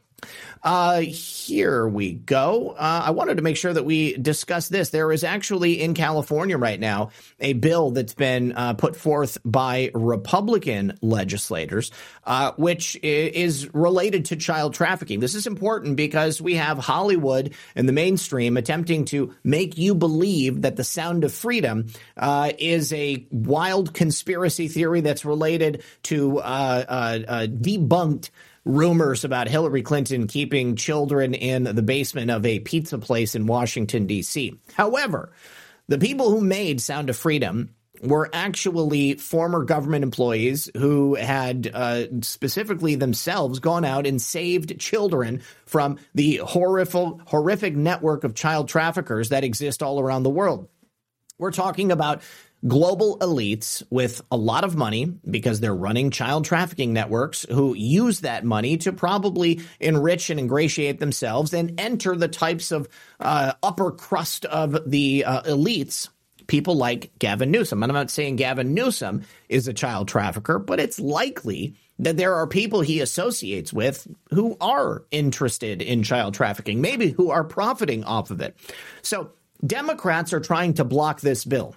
here we go. I wanted to make sure that we discuss this. There is actually in California right now a bill that's been put forth by Republican legislators, which is related to child trafficking. This is important because we have Hollywood and the mainstream attempting to make you believe that the Sound of Freedom is a wild conspiracy theory that's related to debunked rumors about Hillary Clinton keeping children in the basement of a pizza place in Washington, D.C. However, the people who made Sound of Freedom were actually former government employees who had specifically themselves gone out and saved children from the horrific network of child traffickers that exist all around the world. We're talking about global elites with a lot of money because they're running child trafficking networks who use that money to probably enrich and ingratiate themselves and enter the types of upper crust of the elites, people like Gavin Newsom. And I'm not saying Gavin Newsom is a child trafficker, but it's likely that there are people he associates with who are interested in child trafficking, maybe who are profiting off of it. So Democrats are trying to block this bill,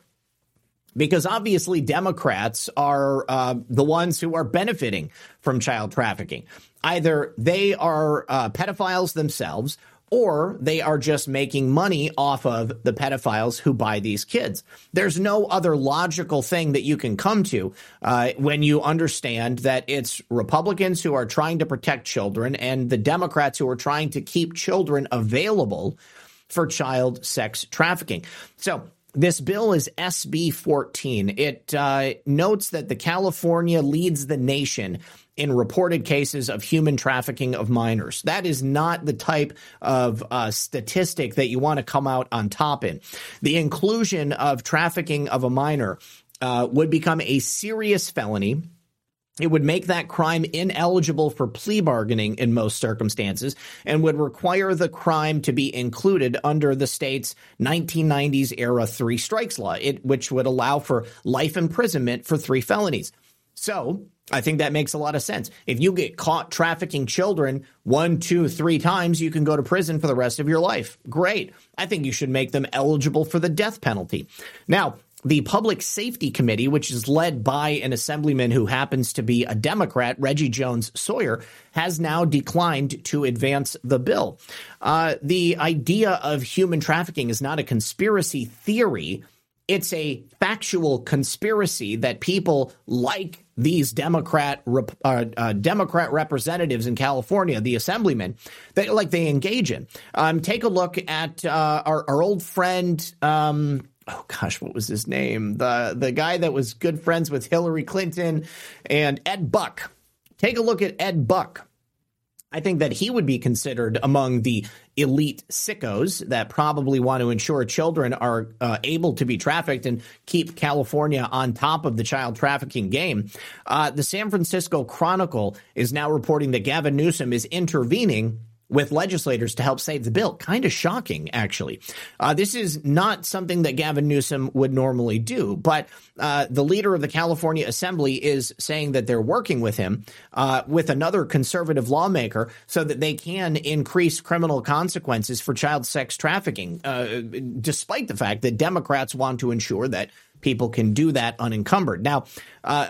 because obviously Democrats are the ones who are benefiting from child trafficking. Either they are pedophiles themselves, or they are just making money off of the pedophiles who buy these kids. There's no other logical thing that you can come to when you understand that it's Republicans who are trying to protect children and the Democrats who are trying to keep children available for child sex trafficking. So this bill is SB 14. It notes that the California leads the nation in reported cases of human trafficking of minors. That is not the type of statistic that you want to come out on top in. The inclusion of trafficking of a minor would become a serious felony. It would make that crime ineligible for plea bargaining in most circumstances and would require the crime to be included under the state's 1990s era three strikes law, which would allow for life imprisonment for three felonies. So I think that makes a lot of sense. If you get caught trafficking children 1, 2, 3 times, you can go to prison for the rest of your life. Great. I think you should make them eligible for the death penalty. Now, the Public Safety Committee, which is led by an assemblyman who happens to be a Democrat, Reggie Jones Sawyer, has now declined to advance the bill. The idea of human trafficking is not a conspiracy theory. It's a factual conspiracy that people like these Democrat representatives in California, the assemblymen, they engage in. Take a look at our old friend what was his name? The guy that was good friends with Hillary Clinton and Ed Buck. Take a look at Ed Buck. I think that he would be considered among the elite sickos that probably want to ensure children are able to be trafficked and keep California on top of the child trafficking game. The San Francisco Chronicle is now reporting that Gavin Newsom is intervening with legislators to help save the bill. Kind of shocking, actually. This is not something that Gavin Newsom would normally do, but the leader of the California Assembly is saying that they're working with him, with another conservative lawmaker, so that they can increase criminal consequences for child sex trafficking, despite the fact that Democrats want to ensure that people can do that unencumbered. Now,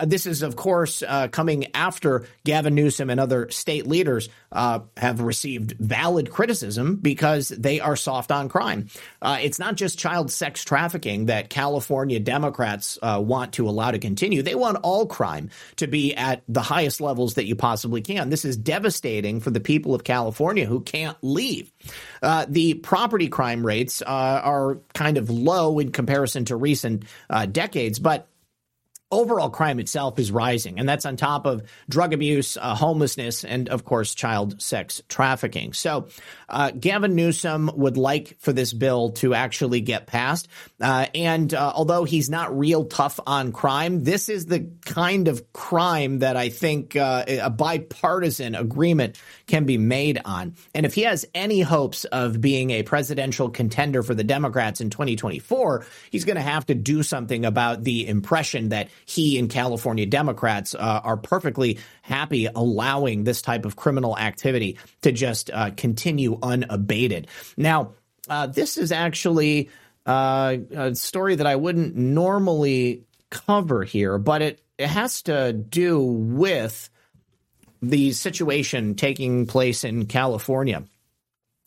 this is, of course, coming after Gavin Newsom and other state leaders have received valid criticism because they are soft on crime. It's not just child sex trafficking that California Democrats want to allow to continue. They want all crime to be at the highest levels that you possibly can. This is devastating for the people of California who can't leave. The property crime rates are kind of low in comparison to recent decades, but overall crime itself is rising, and that's on top of drug abuse, homelessness, and of course, child sex trafficking. So Gavin Newsom would like for this bill to actually get passed. And although he's not real tough on crime, this is the kind of crime that I think a bipartisan agreement can be made on. And if he has any hopes of being a presidential contender for the Democrats in 2024, he's going to have to do something about the impression that he and California Democrats are perfectly happy allowing this type of criminal activity to just continue unabated. Now, this is actually a story that I wouldn't normally cover here, but it has to do with the situation taking place in California.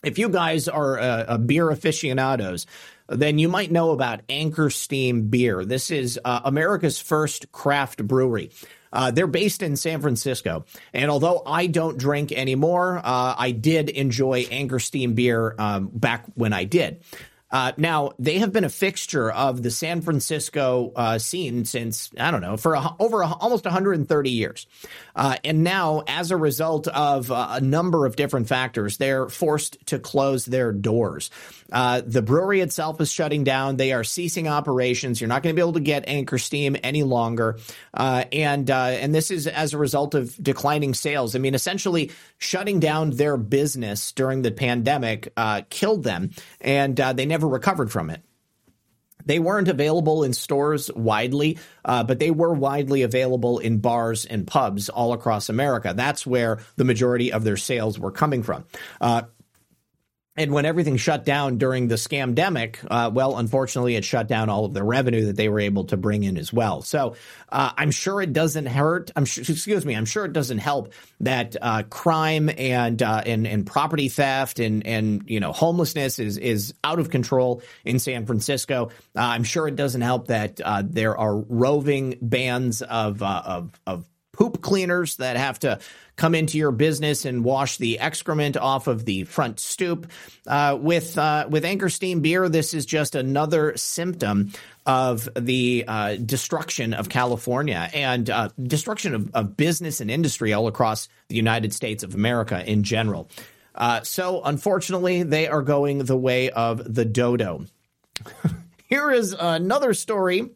If you guys are beer aficionados, then you might know about Anchor Steam Beer. This is America's first craft brewery. They're based in San Francisco. And although I don't drink anymore, I did enjoy Anchor Steam Beer back when I did. Now, they have been a fixture of the San Francisco scene since, almost 130 years. And now, as a result of a number of different factors, they're forced to close their doors. The brewery itself is shutting down. They are ceasing operations. You're not going to be able to get Anchor Steam any longer. And this is as a result of declining sales. I mean, essentially shutting down their business during the pandemic killed them, and they never recovered from it. They weren't available in stores widely, but they were widely available in bars and pubs all across America. That's where the majority of their sales were coming from. And when everything shut down during the scamdemic, unfortunately, it shut down all of the revenue that they were able to bring in as well. So I'm sure it doesn't hurt. I'm sure it doesn't help that crime and property theft and homelessness is out of control in San Francisco. I'm sure it doesn't help that there are roving bands of poop cleaners that have to come into your business and wash the excrement off of the front stoop. With Anchor Steam Beer, this is just another symptom of the destruction of California and destruction of business and industry all across the United States of America in general. So unfortunately, they are going the way of the dodo. Here is another story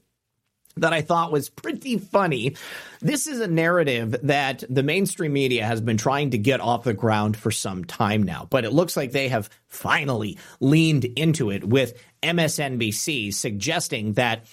that I thought was pretty funny. This is a narrative that the mainstream media has been trying to get off the ground for some time now, but it looks like they have finally leaned into it with MSNBC suggesting that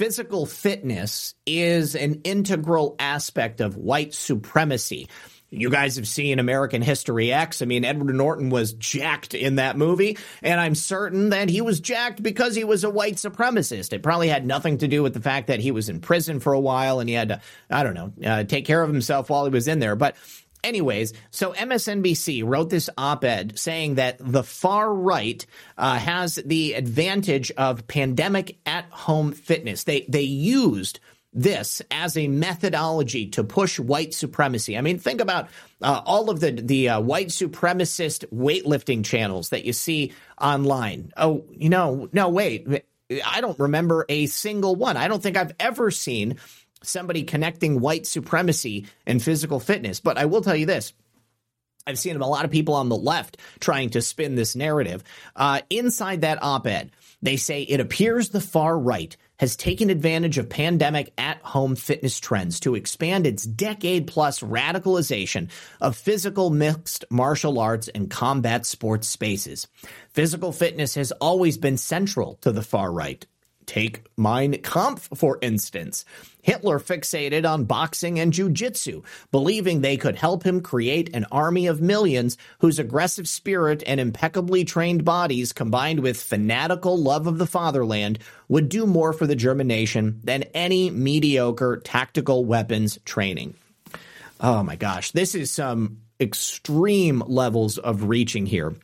physical fitness is an integral aspect of white supremacy. You guys have seen American History X. I mean, Edward Norton was jacked in that movie, and I'm certain that he was jacked because he was a white supremacist. It probably had nothing to do with the fact that he was in prison for a while and he had to, I don't know, take care of himself while he was in there. But anyways, so MSNBC wrote this op-ed saying that the far right has the advantage of pandemic at-home fitness. They used this as a methodology to push white supremacy. I mean, think about all of the white supremacist weightlifting channels that you see online. Oh, you know, no, wait, I don't remember a single one. I don't think I've ever seen somebody connecting white supremacy and physical fitness. But I will tell you this. I've seen a lot of people on the left trying to spin this narrative. Inside that op-ed, they say it appears the far right has taken advantage of pandemic at-home fitness trends to expand its decade-plus radicalization of physical mixed martial arts and combat sports spaces. Physical fitness has always been central to the far right. Take Mein Kampf, for instance. Hitler fixated on boxing and jiu-jitsu, believing they could help him create an army of millions whose aggressive spirit and impeccably trained bodies combined with fanatical love of the fatherland would do more for the German nation than any mediocre tactical weapons training. Oh my gosh, this is some extreme levels of reaching here.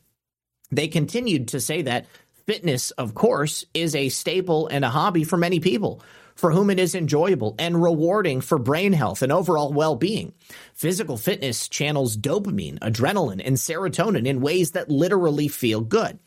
They continued to say that fitness, of course, is a staple and a hobby for many people, for whom it is enjoyable and rewarding for brain health and overall well-being. Physical fitness channels dopamine, adrenaline, and serotonin in ways that literally feel good.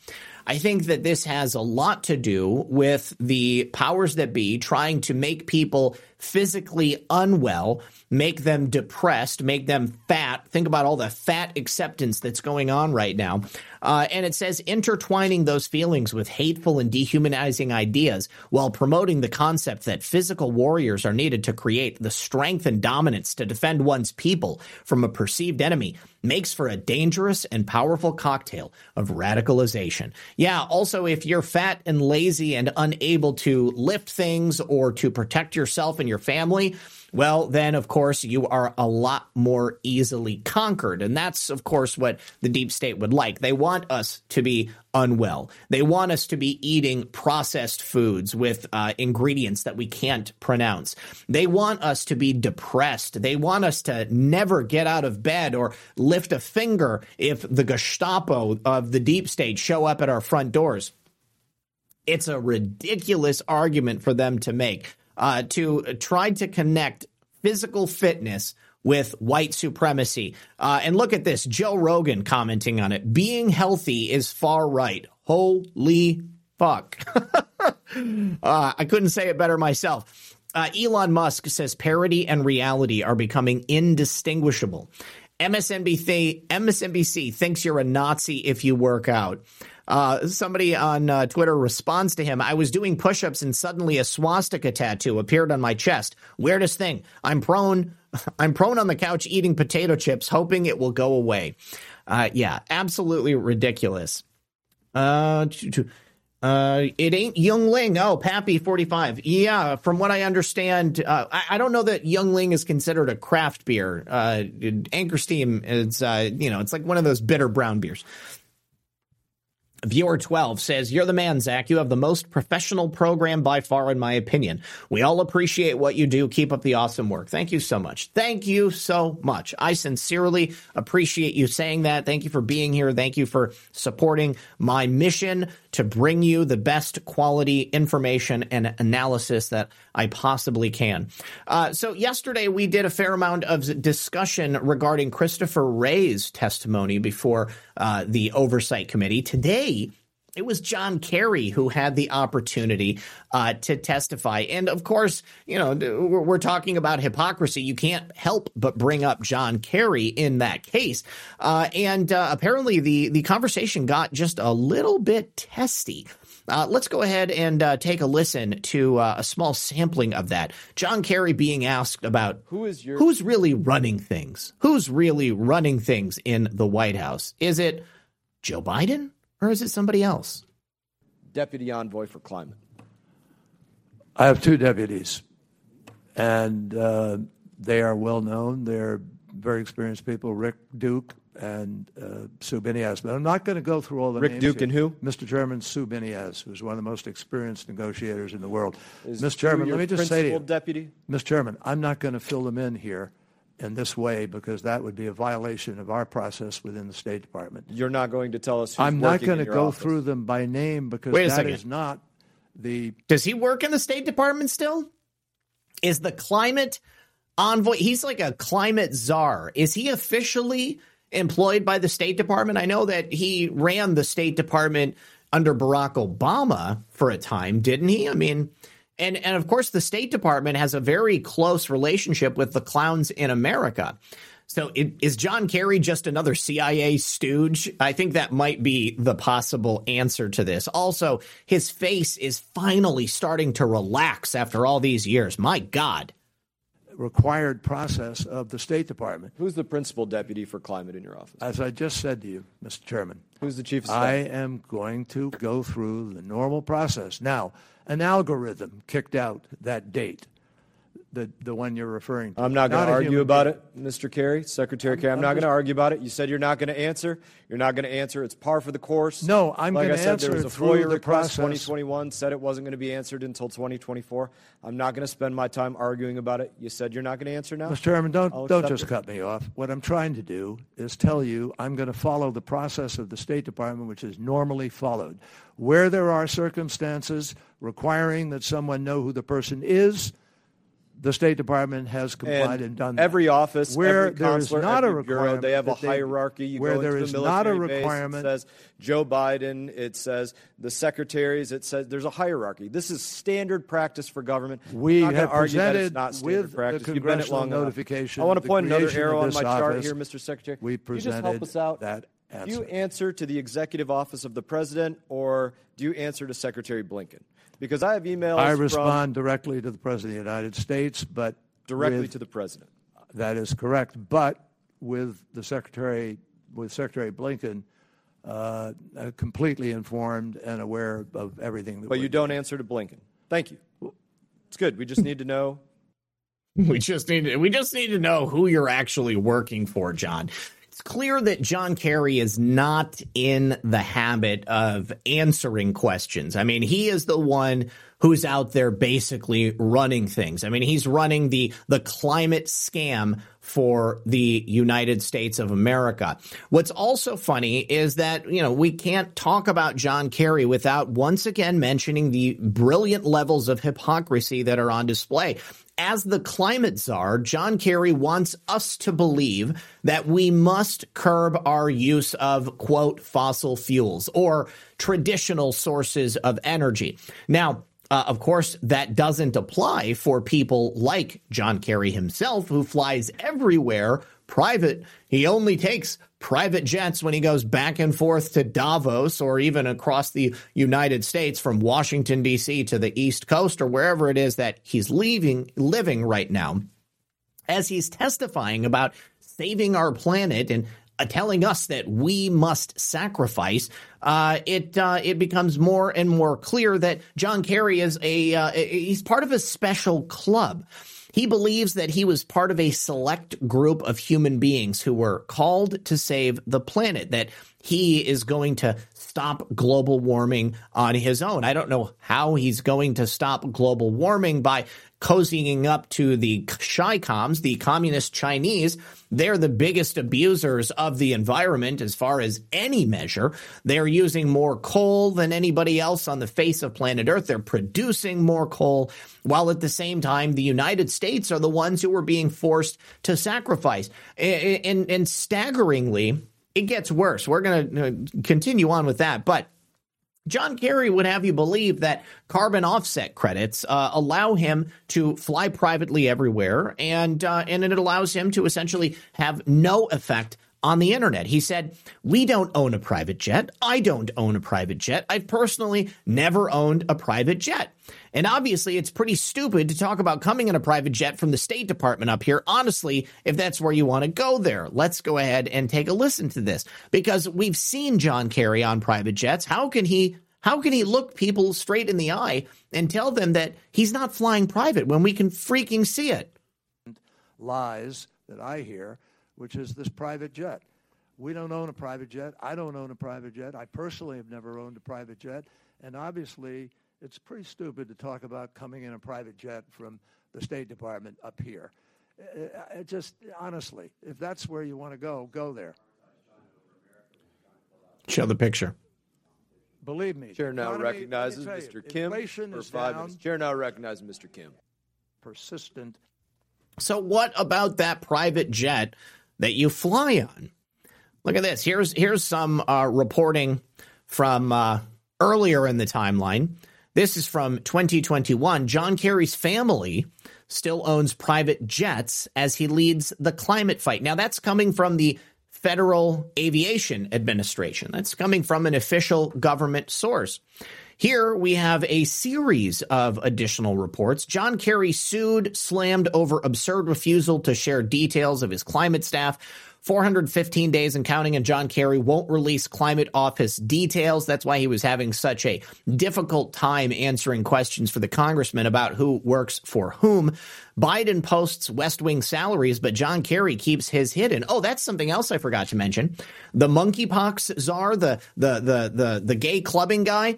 I think that this has a lot to do with the powers that be trying to make people physically unwell, make them depressed, make them fat. Think about all the fat acceptance that's going on right now. And it says intertwining those feelings with hateful and dehumanizing ideas while promoting the concept that physical warriors are needed to create the strength and dominance to defend one's people from a perceived enemy makes for a dangerous and powerful cocktail of radicalization. Yeah, also if you're fat and lazy and unable to lift things or to protect yourself and your family, well, then, of course, you are a lot more easily conquered. And that's, of course, what the deep state would like. They want us to be unwell. They want us to be eating processed foods with ingredients that we can't pronounce. They want us to be depressed. They want us to never get out of bed or lift a finger if the Gestapo of the deep state show up at our front doors. It's a ridiculous argument for them to make. To try to connect physical fitness with white supremacy. And look at this, Joe Rogan commenting on it. Being healthy is far right. Holy fuck. I couldn't say it better myself. Elon Musk says parody and reality are becoming indistinguishable. MSNBC thinks you're a Nazi if you work out. Somebody on Twitter responds to him. I was doing push-ups and suddenly a swastika tattoo appeared on my chest. Weirdest thing. I'm prone on the couch eating potato chips, hoping it will go away. Yeah, absolutely ridiculous. It ain't Youngling. Oh, Pappy 45. Yeah, from what I understand, I don't know that Youngling is considered a craft beer. Anchor Steam is, it's like one of those bitter brown beers. Viewer 12 says, you're the man, Zach. You have the most professional program by far, in my opinion. We all appreciate what you do. Keep up the awesome work. Thank you so much. Thank you so much. I sincerely appreciate you saying that. Thank you for being here. Thank you for supporting my mission to bring you the best quality information and analysis that I possibly can. So yesterday we did a fair amount of discussion regarding Christopher Wray's testimony before the Oversight Committee. Today, it was John Kerry who had the opportunity to testify. And of course, we're talking about hypocrisy. You can't help but bring up John Kerry in that case. And apparently the conversation got just a little bit testy. Let's go ahead and take a listen to a small sampling of that. John Kerry being asked about who's really running things? Who's really running things in the White House? Is it Joe Biden? Or is it somebody else? Deputy Envoy for Climate. I have two deputies, and they are well known. They're very experienced people, Rick Duke and Sue Biniaz. But I'm not going to go through all the names. Rick Duke here. And who? Mr. Chairman, Sue Biniaz, who's one of the most experienced negotiators in the world. Mr. Chairman, let me just say to you, deputy? Mr. Chairman, I'm not going to fill them in here in this way because that would be a violation of our process within the State Department. You're not going to tell us who's I'm not going to go office. Through them by name because that is not the... Does he work in the State Department still? Is the climate... envoy, he's like a climate czar. Is he officially employed by the State Department? I know that he ran the State Department under Barack Obama for a time, didn't he? I mean, and of course, the State Department has a very close relationship with the clowns in America. So is John Kerry just another CIA stooge? I think that might be the possible answer to this. Also, his face is finally starting to relax after all these years. My God. Required process of the State Department. Who's the principal deputy for climate in your office? As I just said to you, Mr. Chairman. Who's the chief of staff? I am going to go through the normal process. Now, an algorithm kicked out that date, the one you're referring to. I'm not going to argue about it, Mr. Kerry, Secretary Kerry. I'm not going to argue about it. You said you're not going to answer. You're not going to answer. It's par for the course. No, I'm going to answer. Like I said, there was a FOIA request 2021, said it wasn't going to be answered until 2024. I'm not going to spend my time arguing about it. You said you're not going to answer now? Mr. Chairman, don't just cut me off. What I'm trying to do is tell you I'm going to follow the process of the State Department, which is normally followed. Where there are circumstances requiring that someone know who the person is, the State Department has complied and done that. Every office, every consular, every bureau, they have a hierarchy. You go into the military base, it says Joe Biden, it says the secretaries, it says there's a hierarchy. This is standard practice for government. We have presented with the congressional notification. I want to point another arrow on my chart here, Mr. Secretary. We presented that answer. Do you answer to the executive office of the president or do you answer to Secretary Blinken? Because I have emails. I respond directly to the President of the United States, but directly to the President. That is correct. But with Secretary Blinken, completely informed and aware of everything. But you don't answer to Blinken. Thank you. It's good. We just need to know. We just need to know who you're actually working for, John. It's clear that John Kerry is not in the habit of answering questions. I mean, he is the one who's out there basically running things. I mean, he's running the climate scam for the United States of America. What's also funny is that, you know, we can't talk about John Kerry without once again mentioning the brilliant levels of hypocrisy that are on display. As the climate czar, John Kerry wants us to believe that we must curb our use of, quote, fossil fuels or traditional sources of energy. Now, of course, that doesn't apply for people like John Kerry himself, who flies everywhere private. He only takes private jets when he goes back and forth to Davos or even across the United States from Washington, D.C. to the East Coast or wherever it is that he's living right now. As he's testifying about saving our planet and telling us that we must sacrifice, it becomes more and more clear that John Kerry is he's part of a special club. He believes that he was part of a select group of human beings who were called to save the planet, that he is going to stop global warming on his own. I don't know how he's going to stop global warming by cozying up to the Chi-Coms, the communist Chinese. They're the biggest abusers of the environment as far as any measure. They're using more coal than anybody else on the face of planet Earth. They're producing more coal, while at the same time, the United States are the ones who are being forced to sacrifice. And staggeringly, it gets worse. We're going to continue on with that. But John Kerry would have you believe that carbon offset credits allow him to fly privately everywhere, and it allows him to essentially have no effect on the internet. He said, we don't own a private jet. I don't own a private jet. I've personally never owned a private jet. And obviously, it's pretty stupid to talk about coming in a private jet from the State Department up here. Honestly, if that's where you want to go there, let's go ahead and take a listen to this, because we've seen John Kerry on private jets. How can he How can he look people straight in the eye and tell them that he's not flying private when we can freaking see it? Lies that I hear, which is this private jet. We don't own a private jet. I don't own a private jet. I personally have never owned a private jet. And obviously, it's pretty stupid to talk about coming in a private jet from the State Department up here. It just, honestly, if that's where you want to go, go there. Show the picture. Believe me. Chair now recognizes Mr. Kim for 5 minutes. Chair now recognizes Mr. Kim. Persistent. So what about that private jet that you fly on? Look at this. Here's some reporting from earlier in the timeline. This is from 2021. John Kerry's family still owns private jets as he leads the climate fight. Now, that's coming from the Federal Aviation Administration. That's coming from an official government source. Here we have a series of additional reports. John Kerry sued, slammed over absurd refusal to share details of his climate staff. 415 days and counting, and John Kerry won't release climate office details. That's why he was having such a difficult time answering questions for the congressman about who works for whom. Biden posts West Wing salaries, but John Kerry keeps his hidden. Oh, that's something else I forgot to mention. The monkeypox czar, the gay clubbing guy,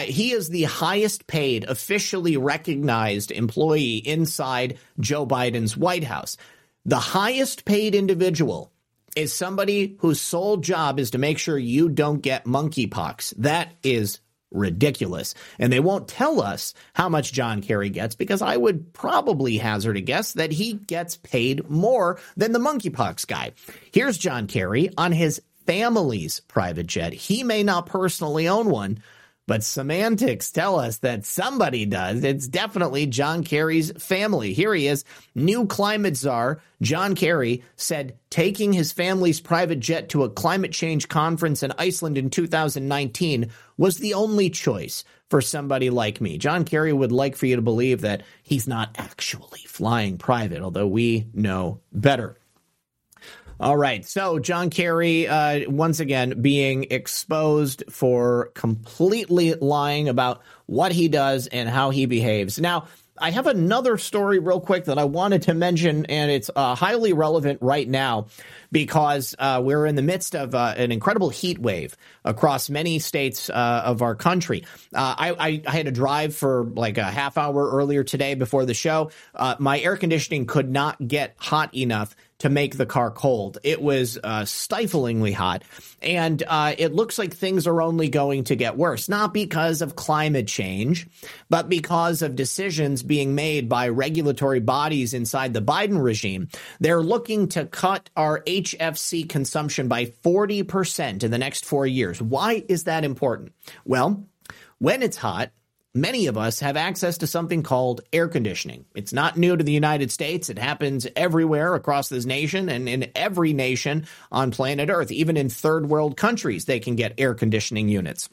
he is the highest paid, officially recognized employee inside Joe Biden's White House. The highest paid individual is somebody whose sole job is to make sure you don't get monkeypox. That is ridiculous. And they won't tell us how much John Kerry gets, because I would probably hazard a guess that he gets paid more than the monkeypox guy. Here's John Kerry on his family's private jet. He may not personally own one, but semantics tell us that somebody does. It's definitely John Kerry's family. Here he is. New climate czar John Kerry said taking his family's private jet to a climate change conference in Iceland in 2019 was the only choice for somebody like me. John Kerry would like for you to believe that he's not actually flying private, although we know better. All right. So John Kerry, once again, being exposed for completely lying about what he does and how he behaves. Now, I have another story real quick that I wanted to mention, and it's highly relevant right now because we're in the midst of an incredible heat wave across many states of our country. I had to drive for like a half hour earlier today before the show. My air conditioning could not get hot enough to make the car cold. It was stiflingly hot, and it looks like things are only going to get worse, not because of climate change, but because of decisions being made by regulatory bodies inside the Biden regime. They're looking to cut our HFC consumption by 40% in the next 4 years. Why is that important? Well, when it's hot, many of us have access to something called air conditioning. It's not new to the United States. It happens everywhere across this nation and in every nation on planet Earth. Even in third world countries, they can get air conditioning units.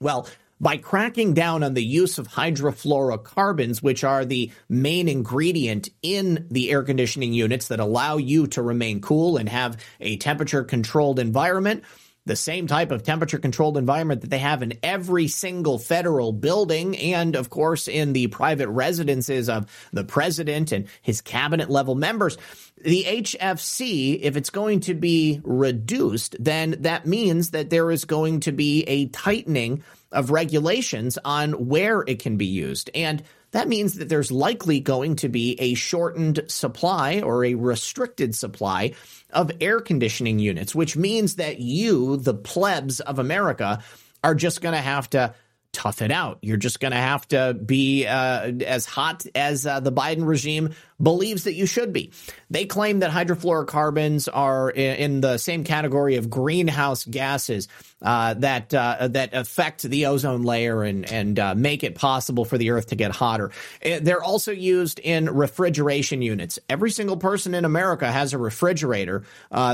Well, by cracking down on the use of hydrofluorocarbons, which are the main ingredient in the air conditioning units that allow you to remain cool and have a temperature-controlled environment, the same type of temperature-controlled environment that they have in every single federal building and, of course, in the private residences of the president and his cabinet-level members. The HFC, if it's going to be reduced, then that means that there is going to be a tightening of regulations on where it can be used. And that means that there's likely going to be a shortened supply or a restricted supply of air conditioning units, which means that you, the plebs of America, are just going to have to tough it out. You're just going to have to be as hot as the Biden regime believes that you should be. They claim that hydrofluorocarbons are in the same category of greenhouse gases that affect the ozone layer and make it possible for the Earth to get hotter. They're also used in refrigeration units. Every single person in America has a refrigerator.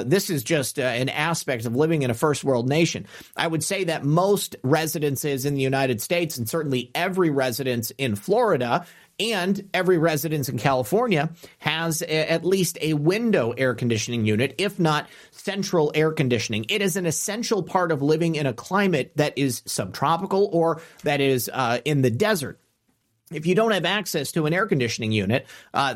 This is just an aspect of living in a first world nation. I would say that most residences in the United States, and certainly every residence in Florida, And every residence in California has at least a window air conditioning unit, if not central air conditioning. It is an essential part of living in a climate that is subtropical or that is in the desert. If you don't have access to an air conditioning unit,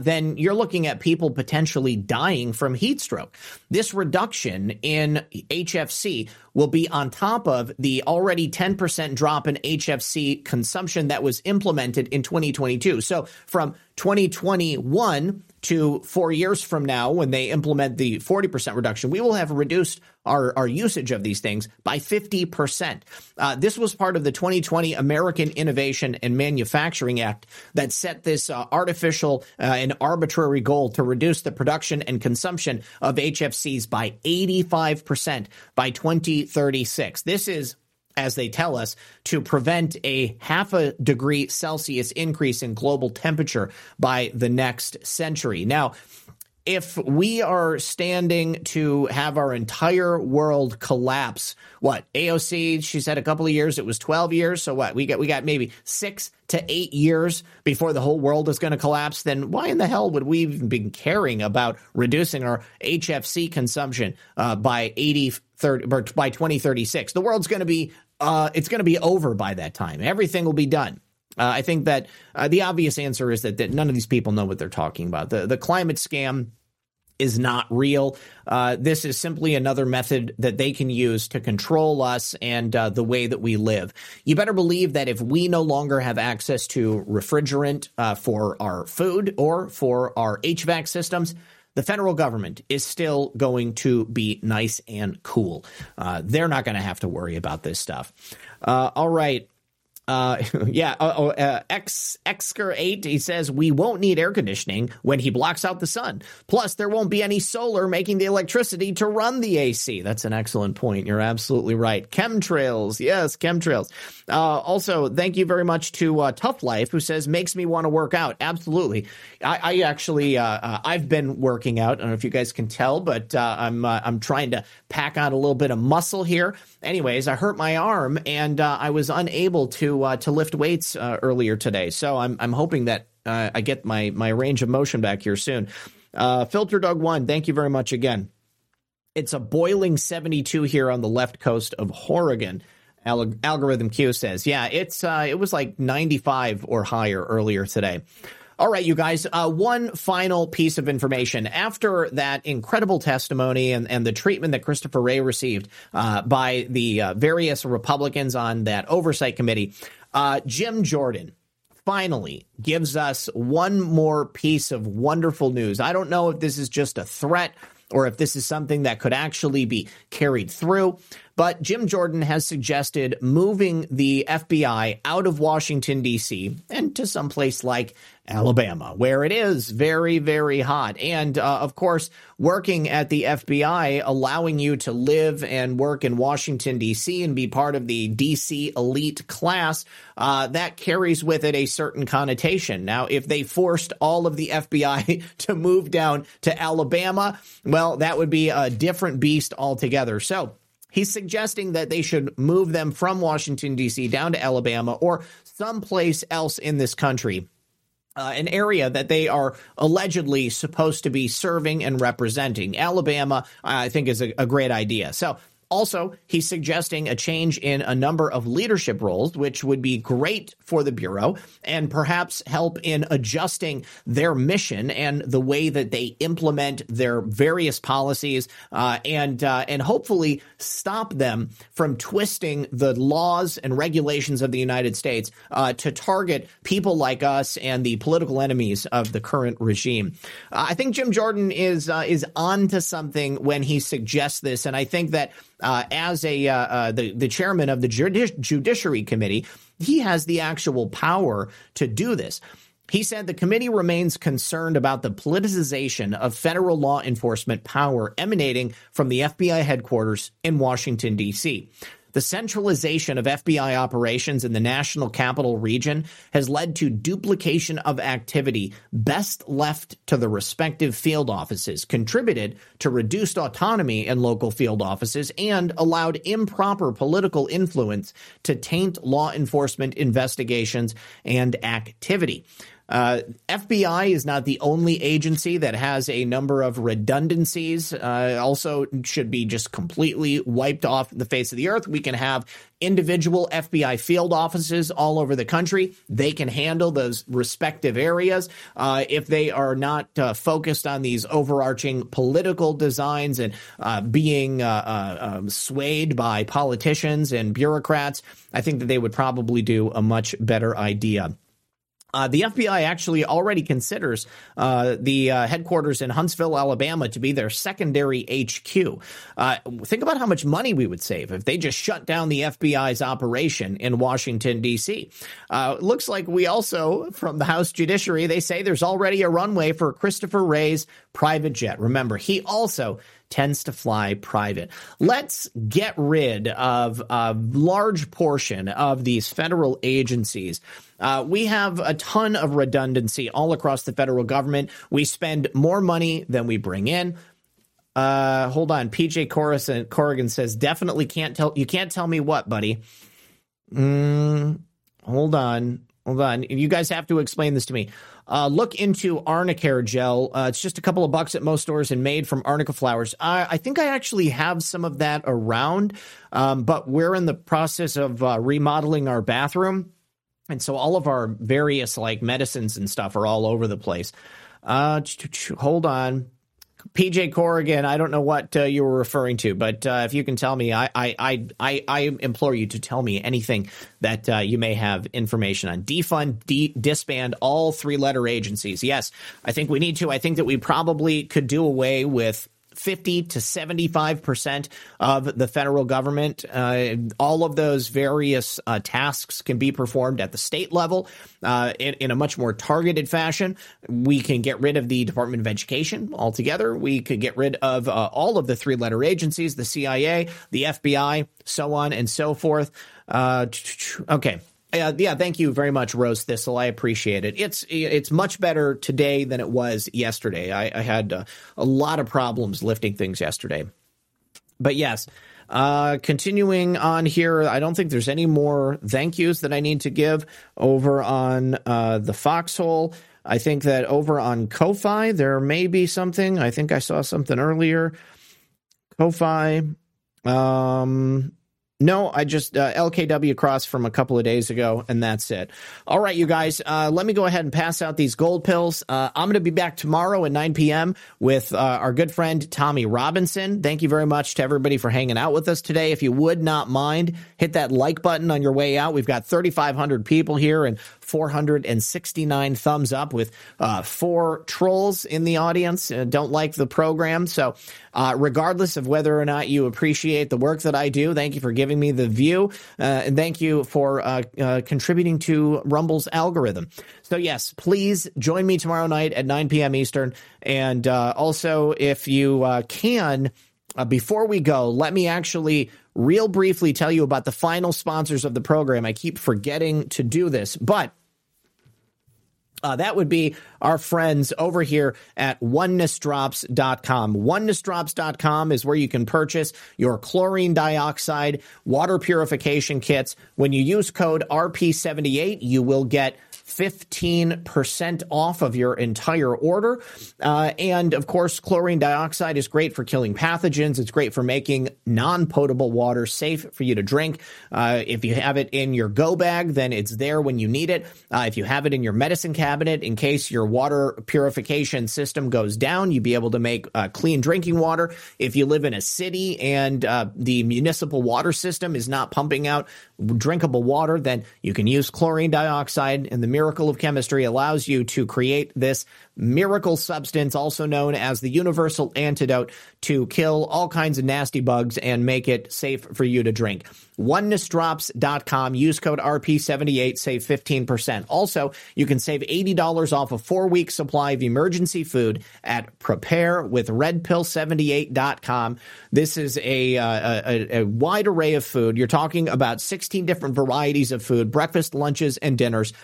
then you're looking at people potentially dying from heat stroke. This reduction in HFC will be on top of the already 10% drop in HFC consumption that was implemented in 2022. So from 2021 to 4 years from now, when they implement the 40% reduction, we will have reduced our usage of these things by 50%. This was part of the 2020 American Innovation and Manufacturing Act that set this artificial and arbitrary goal to reduce the production and consumption of HFCs by 85% by 2036. This is, as they tell us, to prevent a 0.5 degree Celsius increase in global temperature by the next century. Now, if we are standing to have our entire world collapse, what, AOC, she said a couple of years, it was 12 years. So what, we got maybe 6 to 8 years before the whole world is going to collapse, then why in the hell would we even be caring about reducing our HFC consumption by 2036? The world's going to be, it's going to be over by that time. Everything will be done. I think that the obvious answer is that none of these people know what they're talking about. The climate scam is not real. This is simply another method that they can use to control us and the way that we live. You better believe that if we no longer have access to refrigerant for our food or for our HVAC systems, the federal government is still going to be nice and cool. They're not going to have to worry about this stuff. All right. Excur8, he says, we won't need air conditioning when he blocks out the sun. Plus, there won't be any solar making the electricity to run the AC. That's an excellent point. You're absolutely right. Chemtrails. Yes, chemtrails. Also, thank you very much to Tough Life, who says, makes me want to work out. Absolutely. I actually, I've been working out. I don't know if you guys can tell, but I'm trying to pack on a little bit of muscle here. Anyways, I hurt my arm and I was unable to lift weights earlier today. So I'm hoping that I get my range of motion back here soon. Filter Dog 1, thank you very much again. It's a boiling 72 here on the left coast of Oregon. Algorithm Q says, yeah, it's it was like 95 or higher earlier today. All right, you guys, one final piece of information. After that incredible testimony and the treatment that Christopher Wray received by the various Republicans on that oversight committee, Jim Jordan finally gives us one more piece of wonderful news. I don't know if this is just a threat or if this is something that could actually be carried through. But Jim Jordan has suggested moving the FBI out of Washington, D.C. and to someplace like Alabama, where it is very, very hot. And, of course, working at the FBI, allowing you to live and work in Washington, D.C. and be part of the D.C. elite class, that carries with it a certain connotation. Now, if they forced all of the FBI to move down to Alabama, well, that would be a different beast altogether. So he's suggesting that they should move them from Washington, D.C. down to Alabama or someplace else in this country, an area that they are allegedly supposed to be serving and representing. Alabama, I think, is a great idea. So also, he's suggesting a change in a number of leadership roles, which would be great for the Bureau and perhaps help in adjusting their mission and the way that they implement their various policies and hopefully stop them from twisting the laws and regulations of the United States to target people like us and the political enemies of the current regime. I think Jim Jordan is on to something when he suggests this, and I think that as the chairman of the Judiciary Committee, he has the actual power to do this. He said the committee remains concerned about the politicization of federal law enforcement power emanating from the FBI headquarters in Washington, D.C. The centralization of FBI operations in the National Capital Region has led to duplication of activity best left to the respective field offices, contributed to reduced autonomy in local field offices, and allowed improper political influence to taint law enforcement investigations and activity. FBI is not the only agency that has a number of redundancies. Also should be just completely wiped off the face of the earth. We can have individual FBI field offices all over the country. They can handle those respective areas if they are not focused on these overarching political designs and being swayed by politicians and bureaucrats. I think that they would probably do a much better idea. The FBI actually already considers the headquarters in Huntsville, Alabama, to be their secondary HQ. Think about how much money we would save if they just shut down the FBI's operation in Washington, D.C. Looks like we also, from the House Judiciary, they say there's already a runway for Christopher Wray's private jet. Remember, he also tends to fly private. Let's get rid of a large portion of these federal agencies. We have a ton of redundancy all across the federal government. We spend more money than we bring in. Hold on. PJ Corrigan says, definitely can't tell. You can't tell me what, buddy. Hold on. You guys have to explain this to me. Look into Arnicare gel. It's just a couple of bucks at most stores and made from Arnica flowers. I think I actually have some of that around, but we're in the process of remodeling our bathroom. And so all of our various like medicines and stuff are all over the place. Hold on. PJ Corrigan, I don't know what you were referring to, but if you can tell me, I implore you to tell me anything that you may have information on. Defund, disband all three-letter agencies. Yes, I think we need to. I think that we probably could do away with 50 to 75% of the federal government. All of those various tasks can be performed at the state level in a much more targeted fashion. We can get rid of the Department of Education altogether. We could get rid of all of the three-letter agencies, the CIA, the FBI, so on and so forth. Okay. Yeah, thank you very much, Rose Thistle. I appreciate it. It's much better today than it was yesterday. I had a lot of problems lifting things yesterday. But yes, continuing on here, I don't think there's any more thank yous that I need to give over on the Foxhole. I think that over on Ko-Fi, there may be something. I think I saw something earlier. Ko-Fi. No, I just LKW cross from a couple of days ago, and that's it. All right, you guys, let me go ahead and pass out these gold pills. I'm going to be back tomorrow at 9 p.m. with our good friend Tommy Robinson. Thank you very much to everybody for hanging out with us today. If you would not mind, hit that like button on your way out. We've got 3,500 people here and 469 thumbs up with four trolls in the audience. Don't like the program. So regardless of whether or not you appreciate the work that I do, thank you for giving me the view, and thank you for contributing to Rumble's algorithm. So yes, please join me tomorrow night at 9 p.m. Eastern. And also, if you can, before we go, let me actually real briefly tell you about the final sponsors of the program. I keep forgetting to do this, but that would be our friends over here at onenessdrops.com. Onenessdrops.com is where you can purchase your chlorine dioxide water purification kits. When you use code RP78, you will get 15% off of your entire order. And of course, chlorine dioxide is great for killing pathogens. It's great for making non-potable water safe for you to drink. If you have it in your go bag, then it's there when you need it. If you have it in your medicine cabinet, in case your water purification system goes down, you'll be able to make clean drinking water. If you live in a city and the municipal water system is not pumping out drinkable water, then you can use chlorine dioxide, and the miracle of chemistry allows you to create this miracle substance, also known as the universal antidote, to kill all kinds of nasty bugs and make it safe for you to drink. onenessdrops.com. Use code RP78. Save 15%. Also, you can save $80 off a 4-week supply of emergency food at preparewithredpill78.com. This is a wide array of food. You're talking about 16 different varieties of food, breakfast, lunches, and dinners.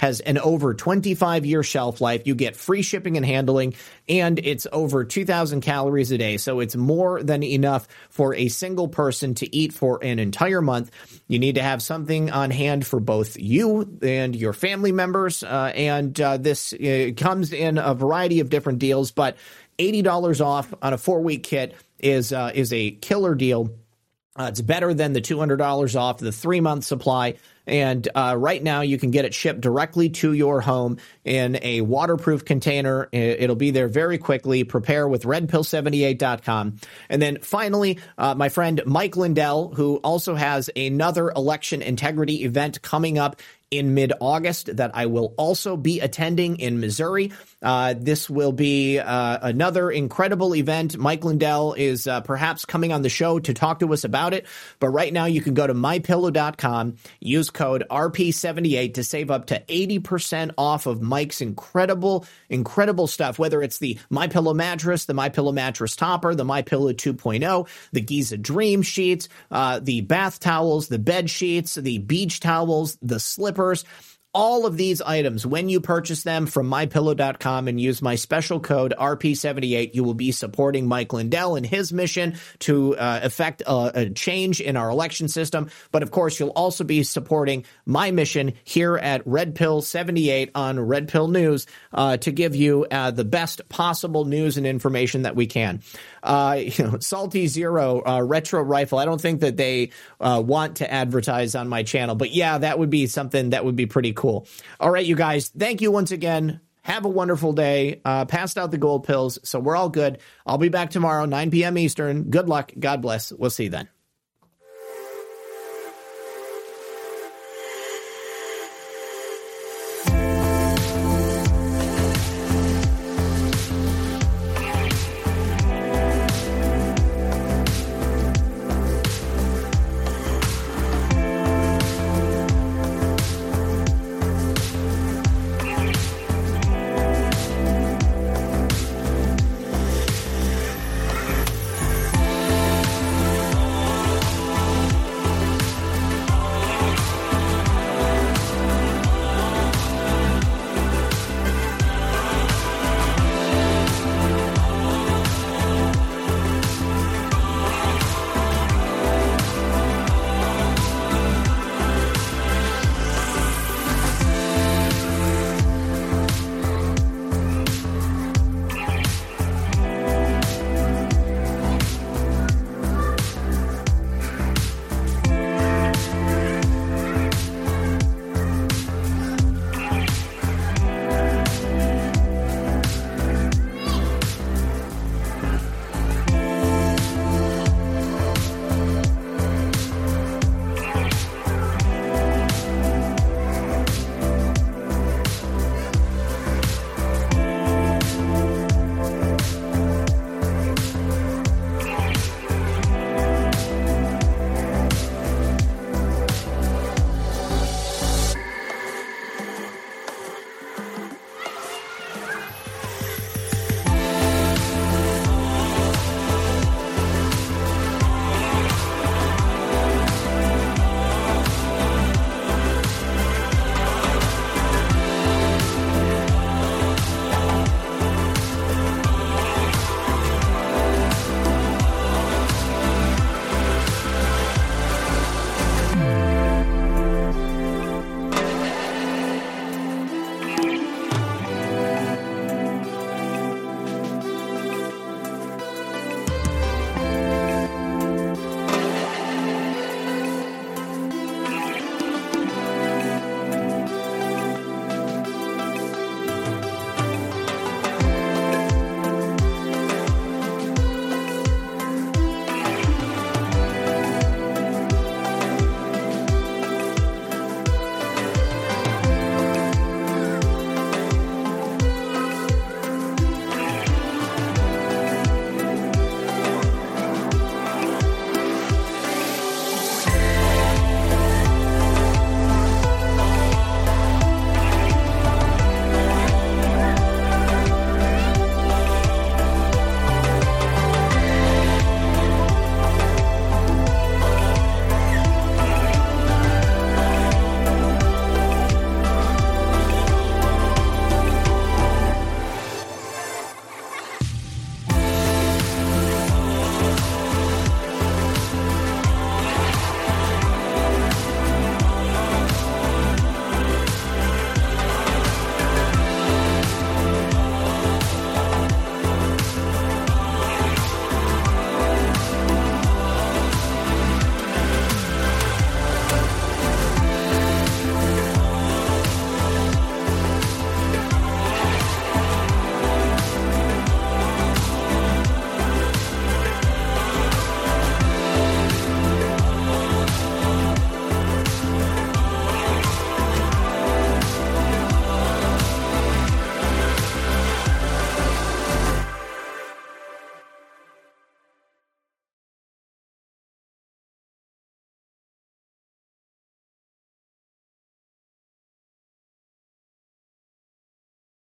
has an over 25-year shelf life. You get free shipping and handling, and it's over 2,000 calories a day. So it's more than enough for a single person to eat for an entire month. You need to have something on hand for both you and your family members, and this comes in a variety of different deals, but $80 off on a 4-week kit is a killer deal. It's better than the $200 off the 3-month supply. And right now you can get it shipped directly to your home in a waterproof container. It'll be there very quickly. Prepare with RedPill78.com. And then finally, my friend Mike Lindell, who also has another election integrity event coming up in mid-August that I will also be attending in Missouri. This will be another incredible event. Mike Lindell is perhaps coming on the show to talk to us about it. But right now you can go to MyPillow.com, use code RP78 to save up to 80% off of Mike's incredible stuff, whether it's the MyPillow mattress, the MyPillow mattress topper, the MyPillow 2.0, the Giza Dream sheets, the bath towels, the bed sheets, the beach towels, the slippers. All of these items, when you purchase them from MyPillow.com and use my special code RP78, you will be supporting Mike Lindell and his mission to effect a change in our election system. But of course, you'll also be supporting my mission here at Red Pill 78 on Red Pill News to give you the best possible news and information that we can. Salty Zero Retro Rifle, I don't think that they want to advertise on my channel, but yeah, that would be something that would be pretty cool. All right, you guys, thank you once again. Have a wonderful day. Passed out the gold pills, so we're all good. I'll be back tomorrow, 9 p.m. Eastern. Good luck. God bless. We'll see you then.